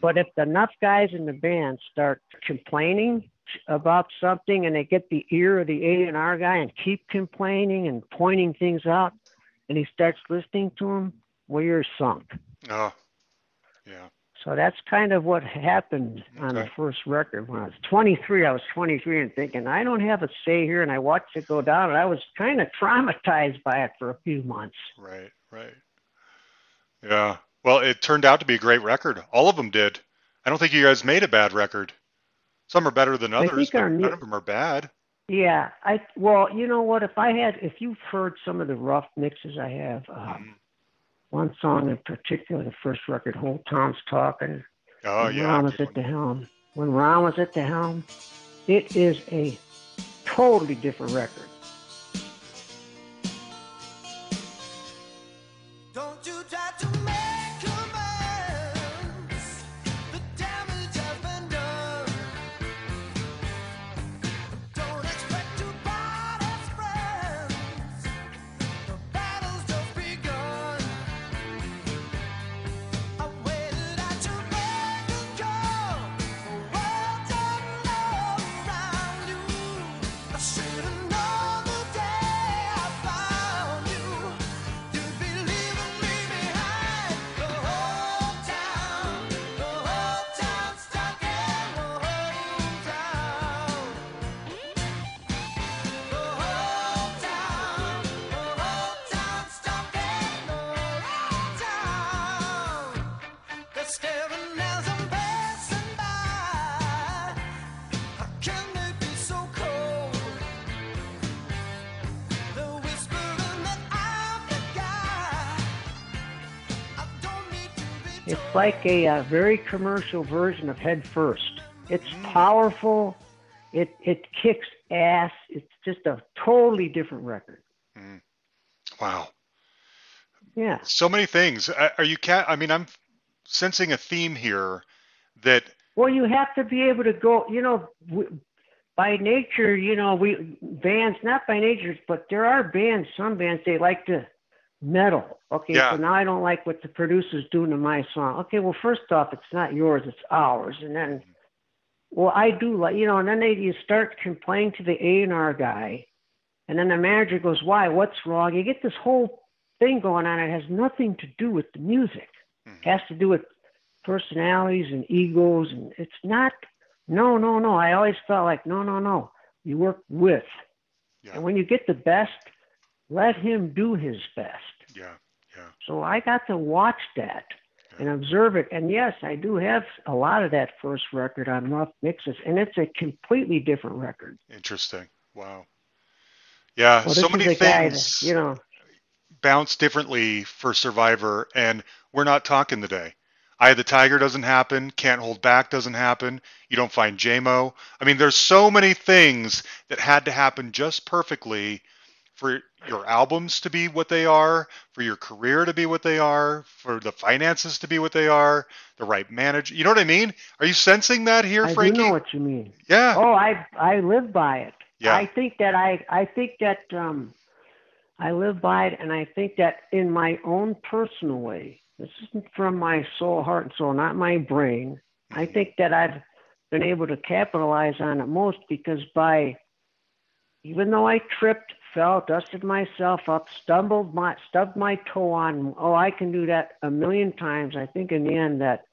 But if enough guys in the band start complaining about something and they get the ear of the A&R guy and keep complaining and pointing things out, and he starts listening to them, well, you're sunk. Oh, yeah. So that's kind of what happened on the first record. When I was 23, and thinking, I don't have a say here, and I watched it go down, and I was kind of traumatized by it for a few months. Right, right. Yeah. Well, it turned out to be a great record. All of them did. I don't think you guys made a bad record. Some are better than others, but none of them are bad. Yeah. Well, you know what? If you've heard some of the rough mixes I have, one song in particular, the first record, Whole Town's Talking. Oh, yeah. When Ron was at the helm, it is a totally different record. It's like a very commercial version of Head First. It's powerful. It kicks ass. It's just a totally different record. Mm. Wow. Yeah. So many things. Are you? I mean, I'm sensing a theme here that. Well, you have to be able to go. You know, by nature, you know, bands not by nature, but there are bands. Some bands they like to metal. Okay, yeah. So now I don't like what the producer's doing to my song. Okay, well, first off, it's not yours; it's ours. And then, well, I do like, you know. And then you start complaining to the A&R guy, and then the manager goes, "Why? What's wrong?" You get this whole thing going on. It has nothing to do with the music. It has to do with personalities and egos, and it's not no. I always felt like no, you work with. Yeah. And when you get the best, let him do his best. Yeah. So I got to watch that and observe it. And yes, I do have a lot of that first record on Rough Mixes, and it's a completely different record. Interesting. Wow. Yeah, well, so many things that, you know, bounce differently for Survivor, and we're not talking today. Eye of the Tiger doesn't happen. Can't Hold Back doesn't happen. You don't find JMO. I mean, there's so many things that had to happen just perfectly for your albums to be what they are, for your career to be what they are, for the finances to be what they are, the right manager. You know what I mean? Are you sensing that here, Frankie? I do know what you mean. Yeah. Oh, I live by it. Yeah. I think that I live by it, and I think that in my own personal way, this isn't from my soul, heart, and soul, not my brain. I think that I've been able to capitalize on it most because even though I tripped, fell, dusted myself up, stubbed my toe on, I can do that a million times. I think in the end that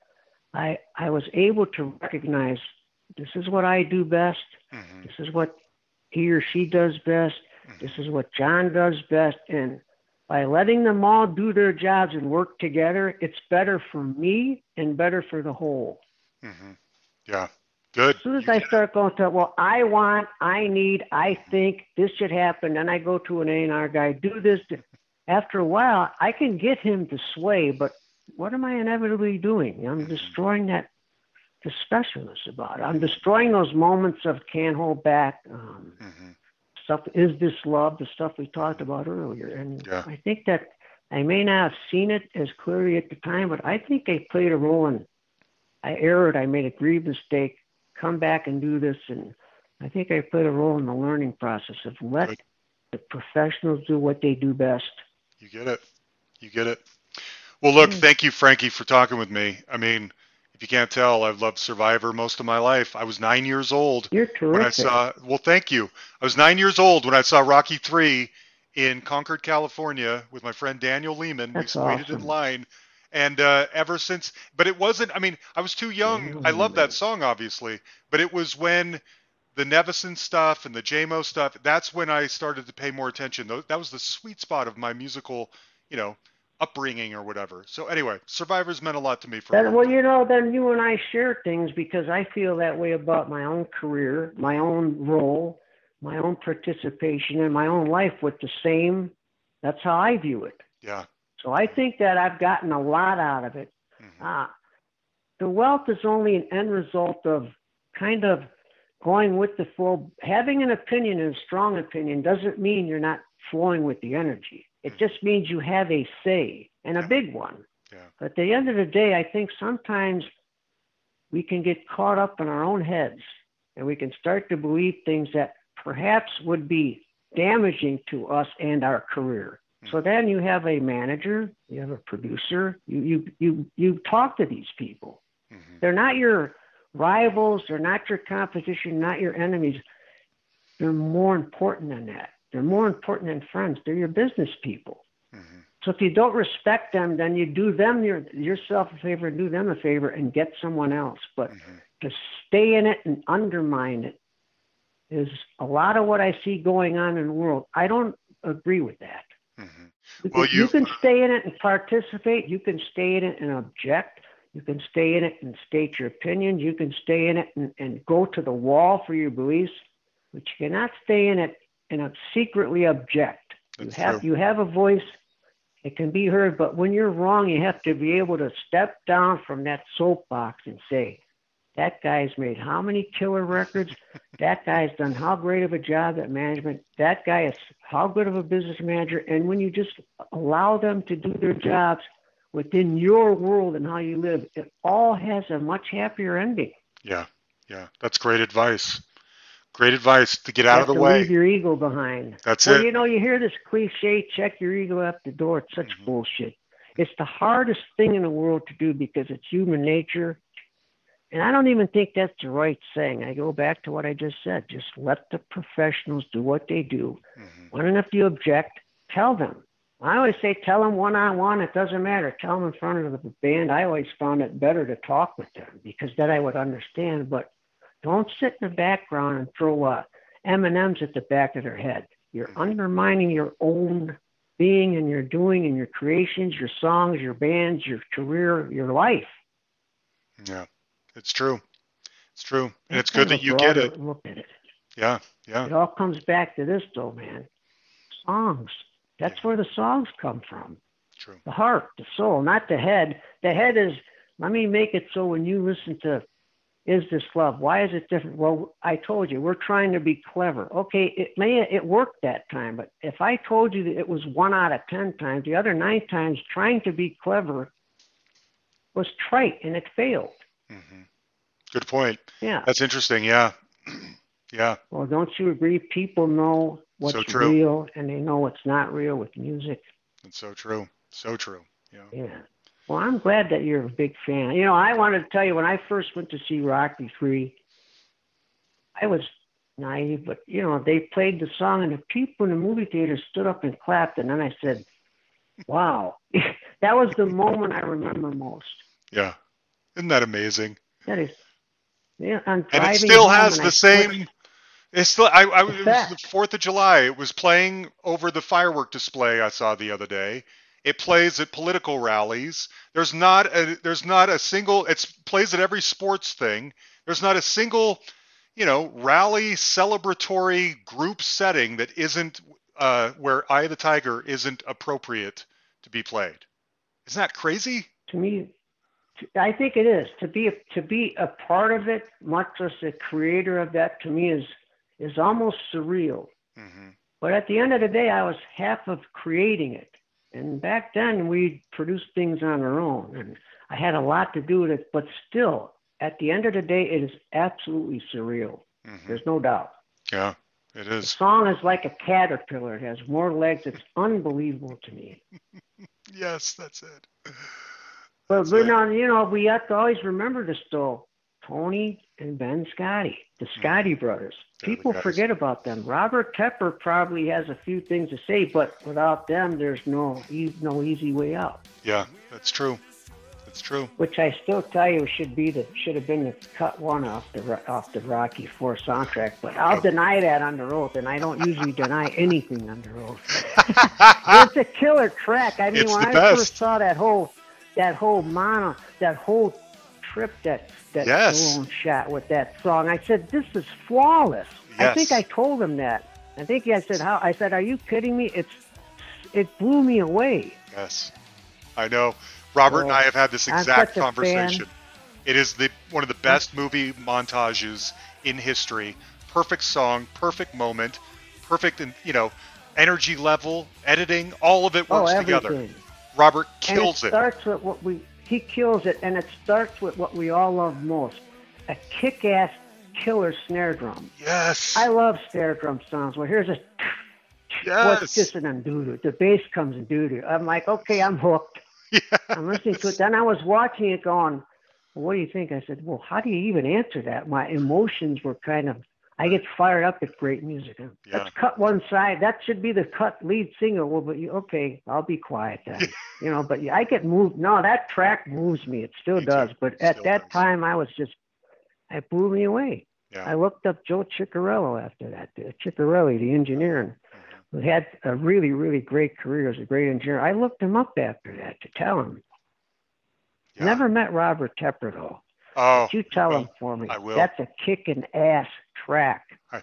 I was able to recognize this is what I do best. Mm-hmm. This is what he or she does best. This is what John does best. And by letting them all do their jobs and work together, it's better for me and better for the whole. Mm-hmm. Yeah. Good. As soon as I start going to, well, I want, I need, I think this should happen. Then I go to an A&R guy, do this. After a while, I can get him to sway, but what am I inevitably doing? I'm destroying that specialness about it. I'm destroying those moments of can't hold back. Stuff, Is This Love, the stuff we talked about earlier. And I think that I may not have seen it as clearly at the time, but I think they played a role in I erred, I made a grievous mistake, come back and do this. And I think I played a role in the learning process of let the professionals do what they do best. You get it. Well, look, thank you, Frankie, for talking with me. I mean, if you can't tell, I've loved Survivor most of my life. I was 9 years old when I saw. Well, thank you. I was 9 years old when I saw Rocky III in Concord, California, with my friend Daniel Lehman. We waited in line, and ever since. But it wasn't. I mean, I was too young. I love that song, obviously, but it was when the Nevison stuff and the JMO stuff. That's when I started to pay more attention. That was the sweet spot of my musical, you know, upbringing or whatever. So anyway, Survivor's meant a lot to me. Well, you know, then you and I share things because I feel that way about my own career, my own role, my own participation in my own life with the same. That's how I view it. Yeah. So I think that I've gotten a lot out of it. The wealth is only an end result of kind of going with the flow. Having an opinion and a strong opinion doesn't mean you're not flowing with the energy. It just means you have a say, and a big one. Yeah. But at the end of the day, I think sometimes we can get caught up in our own heads, and we can start to believe things that perhaps would be damaging to us and our career. So then you have a manager, you have a producer, you talk to these people. They're not your rivals, they're not your competition, not your enemies. They're more important than that. They're more important than friends. They're your business people. So if you don't respect them, then you do them yourself a favor and do them a favor and get someone else. But to stay in it and undermine it is a lot of what I see going on in the world. I don't agree with that. Well, you can stay in it and participate. You can stay in it and object. You can stay in it and state your opinions. You can stay in it and go to the wall for your beliefs, but you cannot stay in it and secretly object. You have a voice. It can be heard, but when you're wrong, you have to be able to step down from that soapbox and say, that guy's made how many killer records? That guy's done how great of a job at management? That guy is how good of a business manager? And when you just allow them to do their jobs within your world and how you live, it all has a much happier ending. Yeah, yeah. That's great advice. Great advice to get out of the way. Leave your ego behind. That's it. You know, you hear this cliche, check your ego at the door. It's such bullshit. It's the hardest thing in the world to do because it's human nature. And I don't even think that's the right saying. I go back to what I just said. Just let the professionals do what they do. When and if you object, tell them. I always say tell them one-on-one. It doesn't matter. Tell them in front of the band. I always found it better to talk with them because then I would understand. But don't sit in the background and throw M&Ms at the back of their head. You're undermining your own being and your doing and your creations, your songs, your bands, your career, your life. Yeah, it's true. It's true. And it's good that you get it. Look at it. Yeah, yeah. It all comes back to this, though, man. Songs. That's where the songs come from. True. The heart, the soul, not the head. The head is, let me make it so when you listen to Is This Love? Why is it different? Well, I told you, we're trying to be clever. Okay, it worked that time, but if I told you that it was 1 out of 10 times, the other 9 times trying to be clever was trite and it failed. Mm-hmm. Good point. Yeah. That's interesting. Yeah. Yeah. Well, don't you agree? People know what's real and they know what's not real with music. It's so true. So true. Yeah. Yeah. Well, I'm glad that you're a big fan. You know, I wanted to tell you, when I first went to see Rocky III, I was naive, but, you know, they played the song, and the people in the movie theater stood up and clapped, and then I said, wow. That was the moment I remember most. Yeah. Isn't that amazing? That is. Yeah, I'm driving. And it still has the same... It's still. It was the 4th of July. It was playing over the firework display I saw the other day. It plays at political rallies. It plays at every sports thing. There's not a single, rally celebratory group setting that isn't where Eye of the Tiger isn't appropriate to be played. Isn't that crazy? To me, I think it is. To be a part of it, much less a creator of that, to me is almost surreal. Mm-hmm. But at the end of the day, I was half of creating it. And back then, we produced things on our own, and I had a lot to do with it. But still, at the end of the day, it is absolutely surreal. Mm-hmm. There's no doubt. Yeah, it is. The song is like a caterpillar. It has more legs. It's unbelievable to me. Yes, that's it. But now, we have to always remember this, though. Tony and Ben Scotti, the Scotti Brothers. People forget about them. Robert Tepper probably has a few things to say, but without them, there's no easy way out. Yeah, that's true. That's true. Which I still tell you should have been the cut one off the Rocky IV soundtrack. But I'll deny that under oath, and I don't usually deny anything under oath. It's a killer track. I mean, it's when I first saw that whole trip that Stallone shot with that song, I said, this is flawless. Yes. I think I told him that. I said, are you kidding me? It blew me away. Yes, I know. Robert and I have had this exact conversation. It is one of the best movie montages in history. Perfect song, perfect moment, perfect, energy level, editing, all of it works together. Robert kills it. He kills it, and it starts with what we all love most, a kick-ass killer snare drum. Yes. I love snare drum sounds. Well, here's a... Yes. Well, it's just an doo-doo. The bass comes in doo-doo. I'm like, okay, I'm hooked. Yes. I'm listening to it. Then I was watching it going, well, what do you think? I said, well, how do you even answer that? My emotions were kind of... I get fired up at great music. Yeah. Let's cut one side. That should be the cut lead singer. Well, but I'll be quiet then. But I get moved. No, that track moves me. It still does. But at that time, I was it blew me away. Yeah. I looked up Joe Ciccarello after that. Ciccarelli, the engineer, who had a really, really great career as a great engineer. I looked him up after that to tell him. Yeah. Never met Robert Tepper, though. Oh, but you tell him for me. I will. That's a kicking ass track. I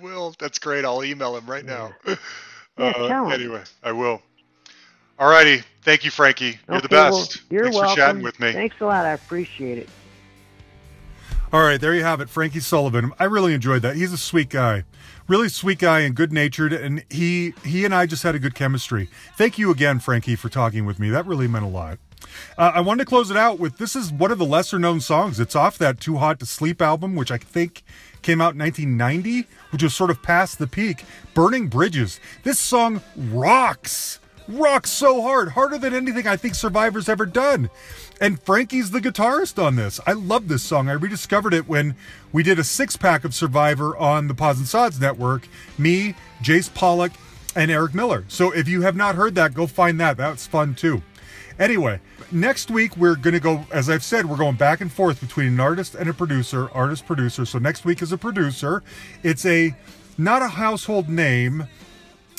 will. That's great. I'll email him right now. Yeah, tell him. Anyway, I will. All righty. Thank you, Frankie. You're the best. Well, Thanks for chatting with me. Thanks a lot. I appreciate it. All right, there you have it, Frankie Sullivan. I really enjoyed that. He's a sweet guy. Really sweet guy and good-natured, and he and I just had a good chemistry. Thank you again, Frankie, for talking with me. That really meant a lot. I wanted to close it out with, this is one of the lesser-known songs. It's off that Too Hot to Sleep album, which I think came out in 1990, which was sort of past the peak. Burning Bridges. This song rocks. Rocks so hard, harder than anything I think Survivor's ever done. And Frankie's the guitarist on this. I love this song. I rediscovered it when we did a six-pack of Survivor on the Pods and Sods Network. Me, Jace Pollock, and Eric Miller. So if you have not heard that, go find that. That's fun, too. Anyway, next week we're going to go, as I've said, we're going back and forth between an artist and a producer, artist-producer. So next week is a producer. It's not a household name,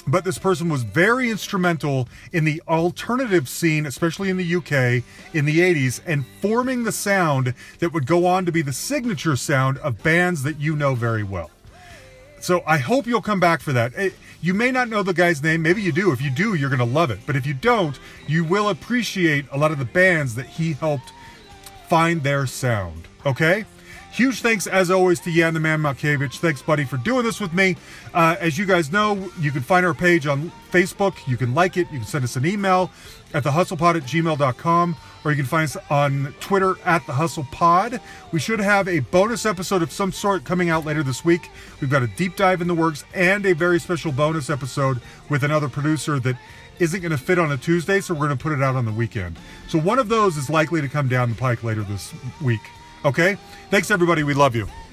but this person was very instrumental in the alternative scene, especially in the UK, in the 80s, and forming the sound that would go on to be the signature sound of bands that you know very well. So I hope you'll come back for that. You may not know the guy's name. Maybe you do. If you do, you're going to love it. But if you don't, you will appreciate a lot of the bands that he helped find their sound. Okay? Huge thanks, as always, to Jan the Man Malkiewicz. Thanks, buddy, for doing this with me. As you guys know, you can find our page on Facebook. You can like it. You can send us an email at thehustlepod@gmail.com, or you can find us on Twitter at thehustlepod. We should have a bonus episode of some sort coming out later this week. We've got a deep dive in the works and a very special bonus episode with another producer that isn't going to fit on a Tuesday, so we're going to put it out on the weekend. So one of those is likely to come down the pike later this week. Okay? Thanks, everybody. We love you.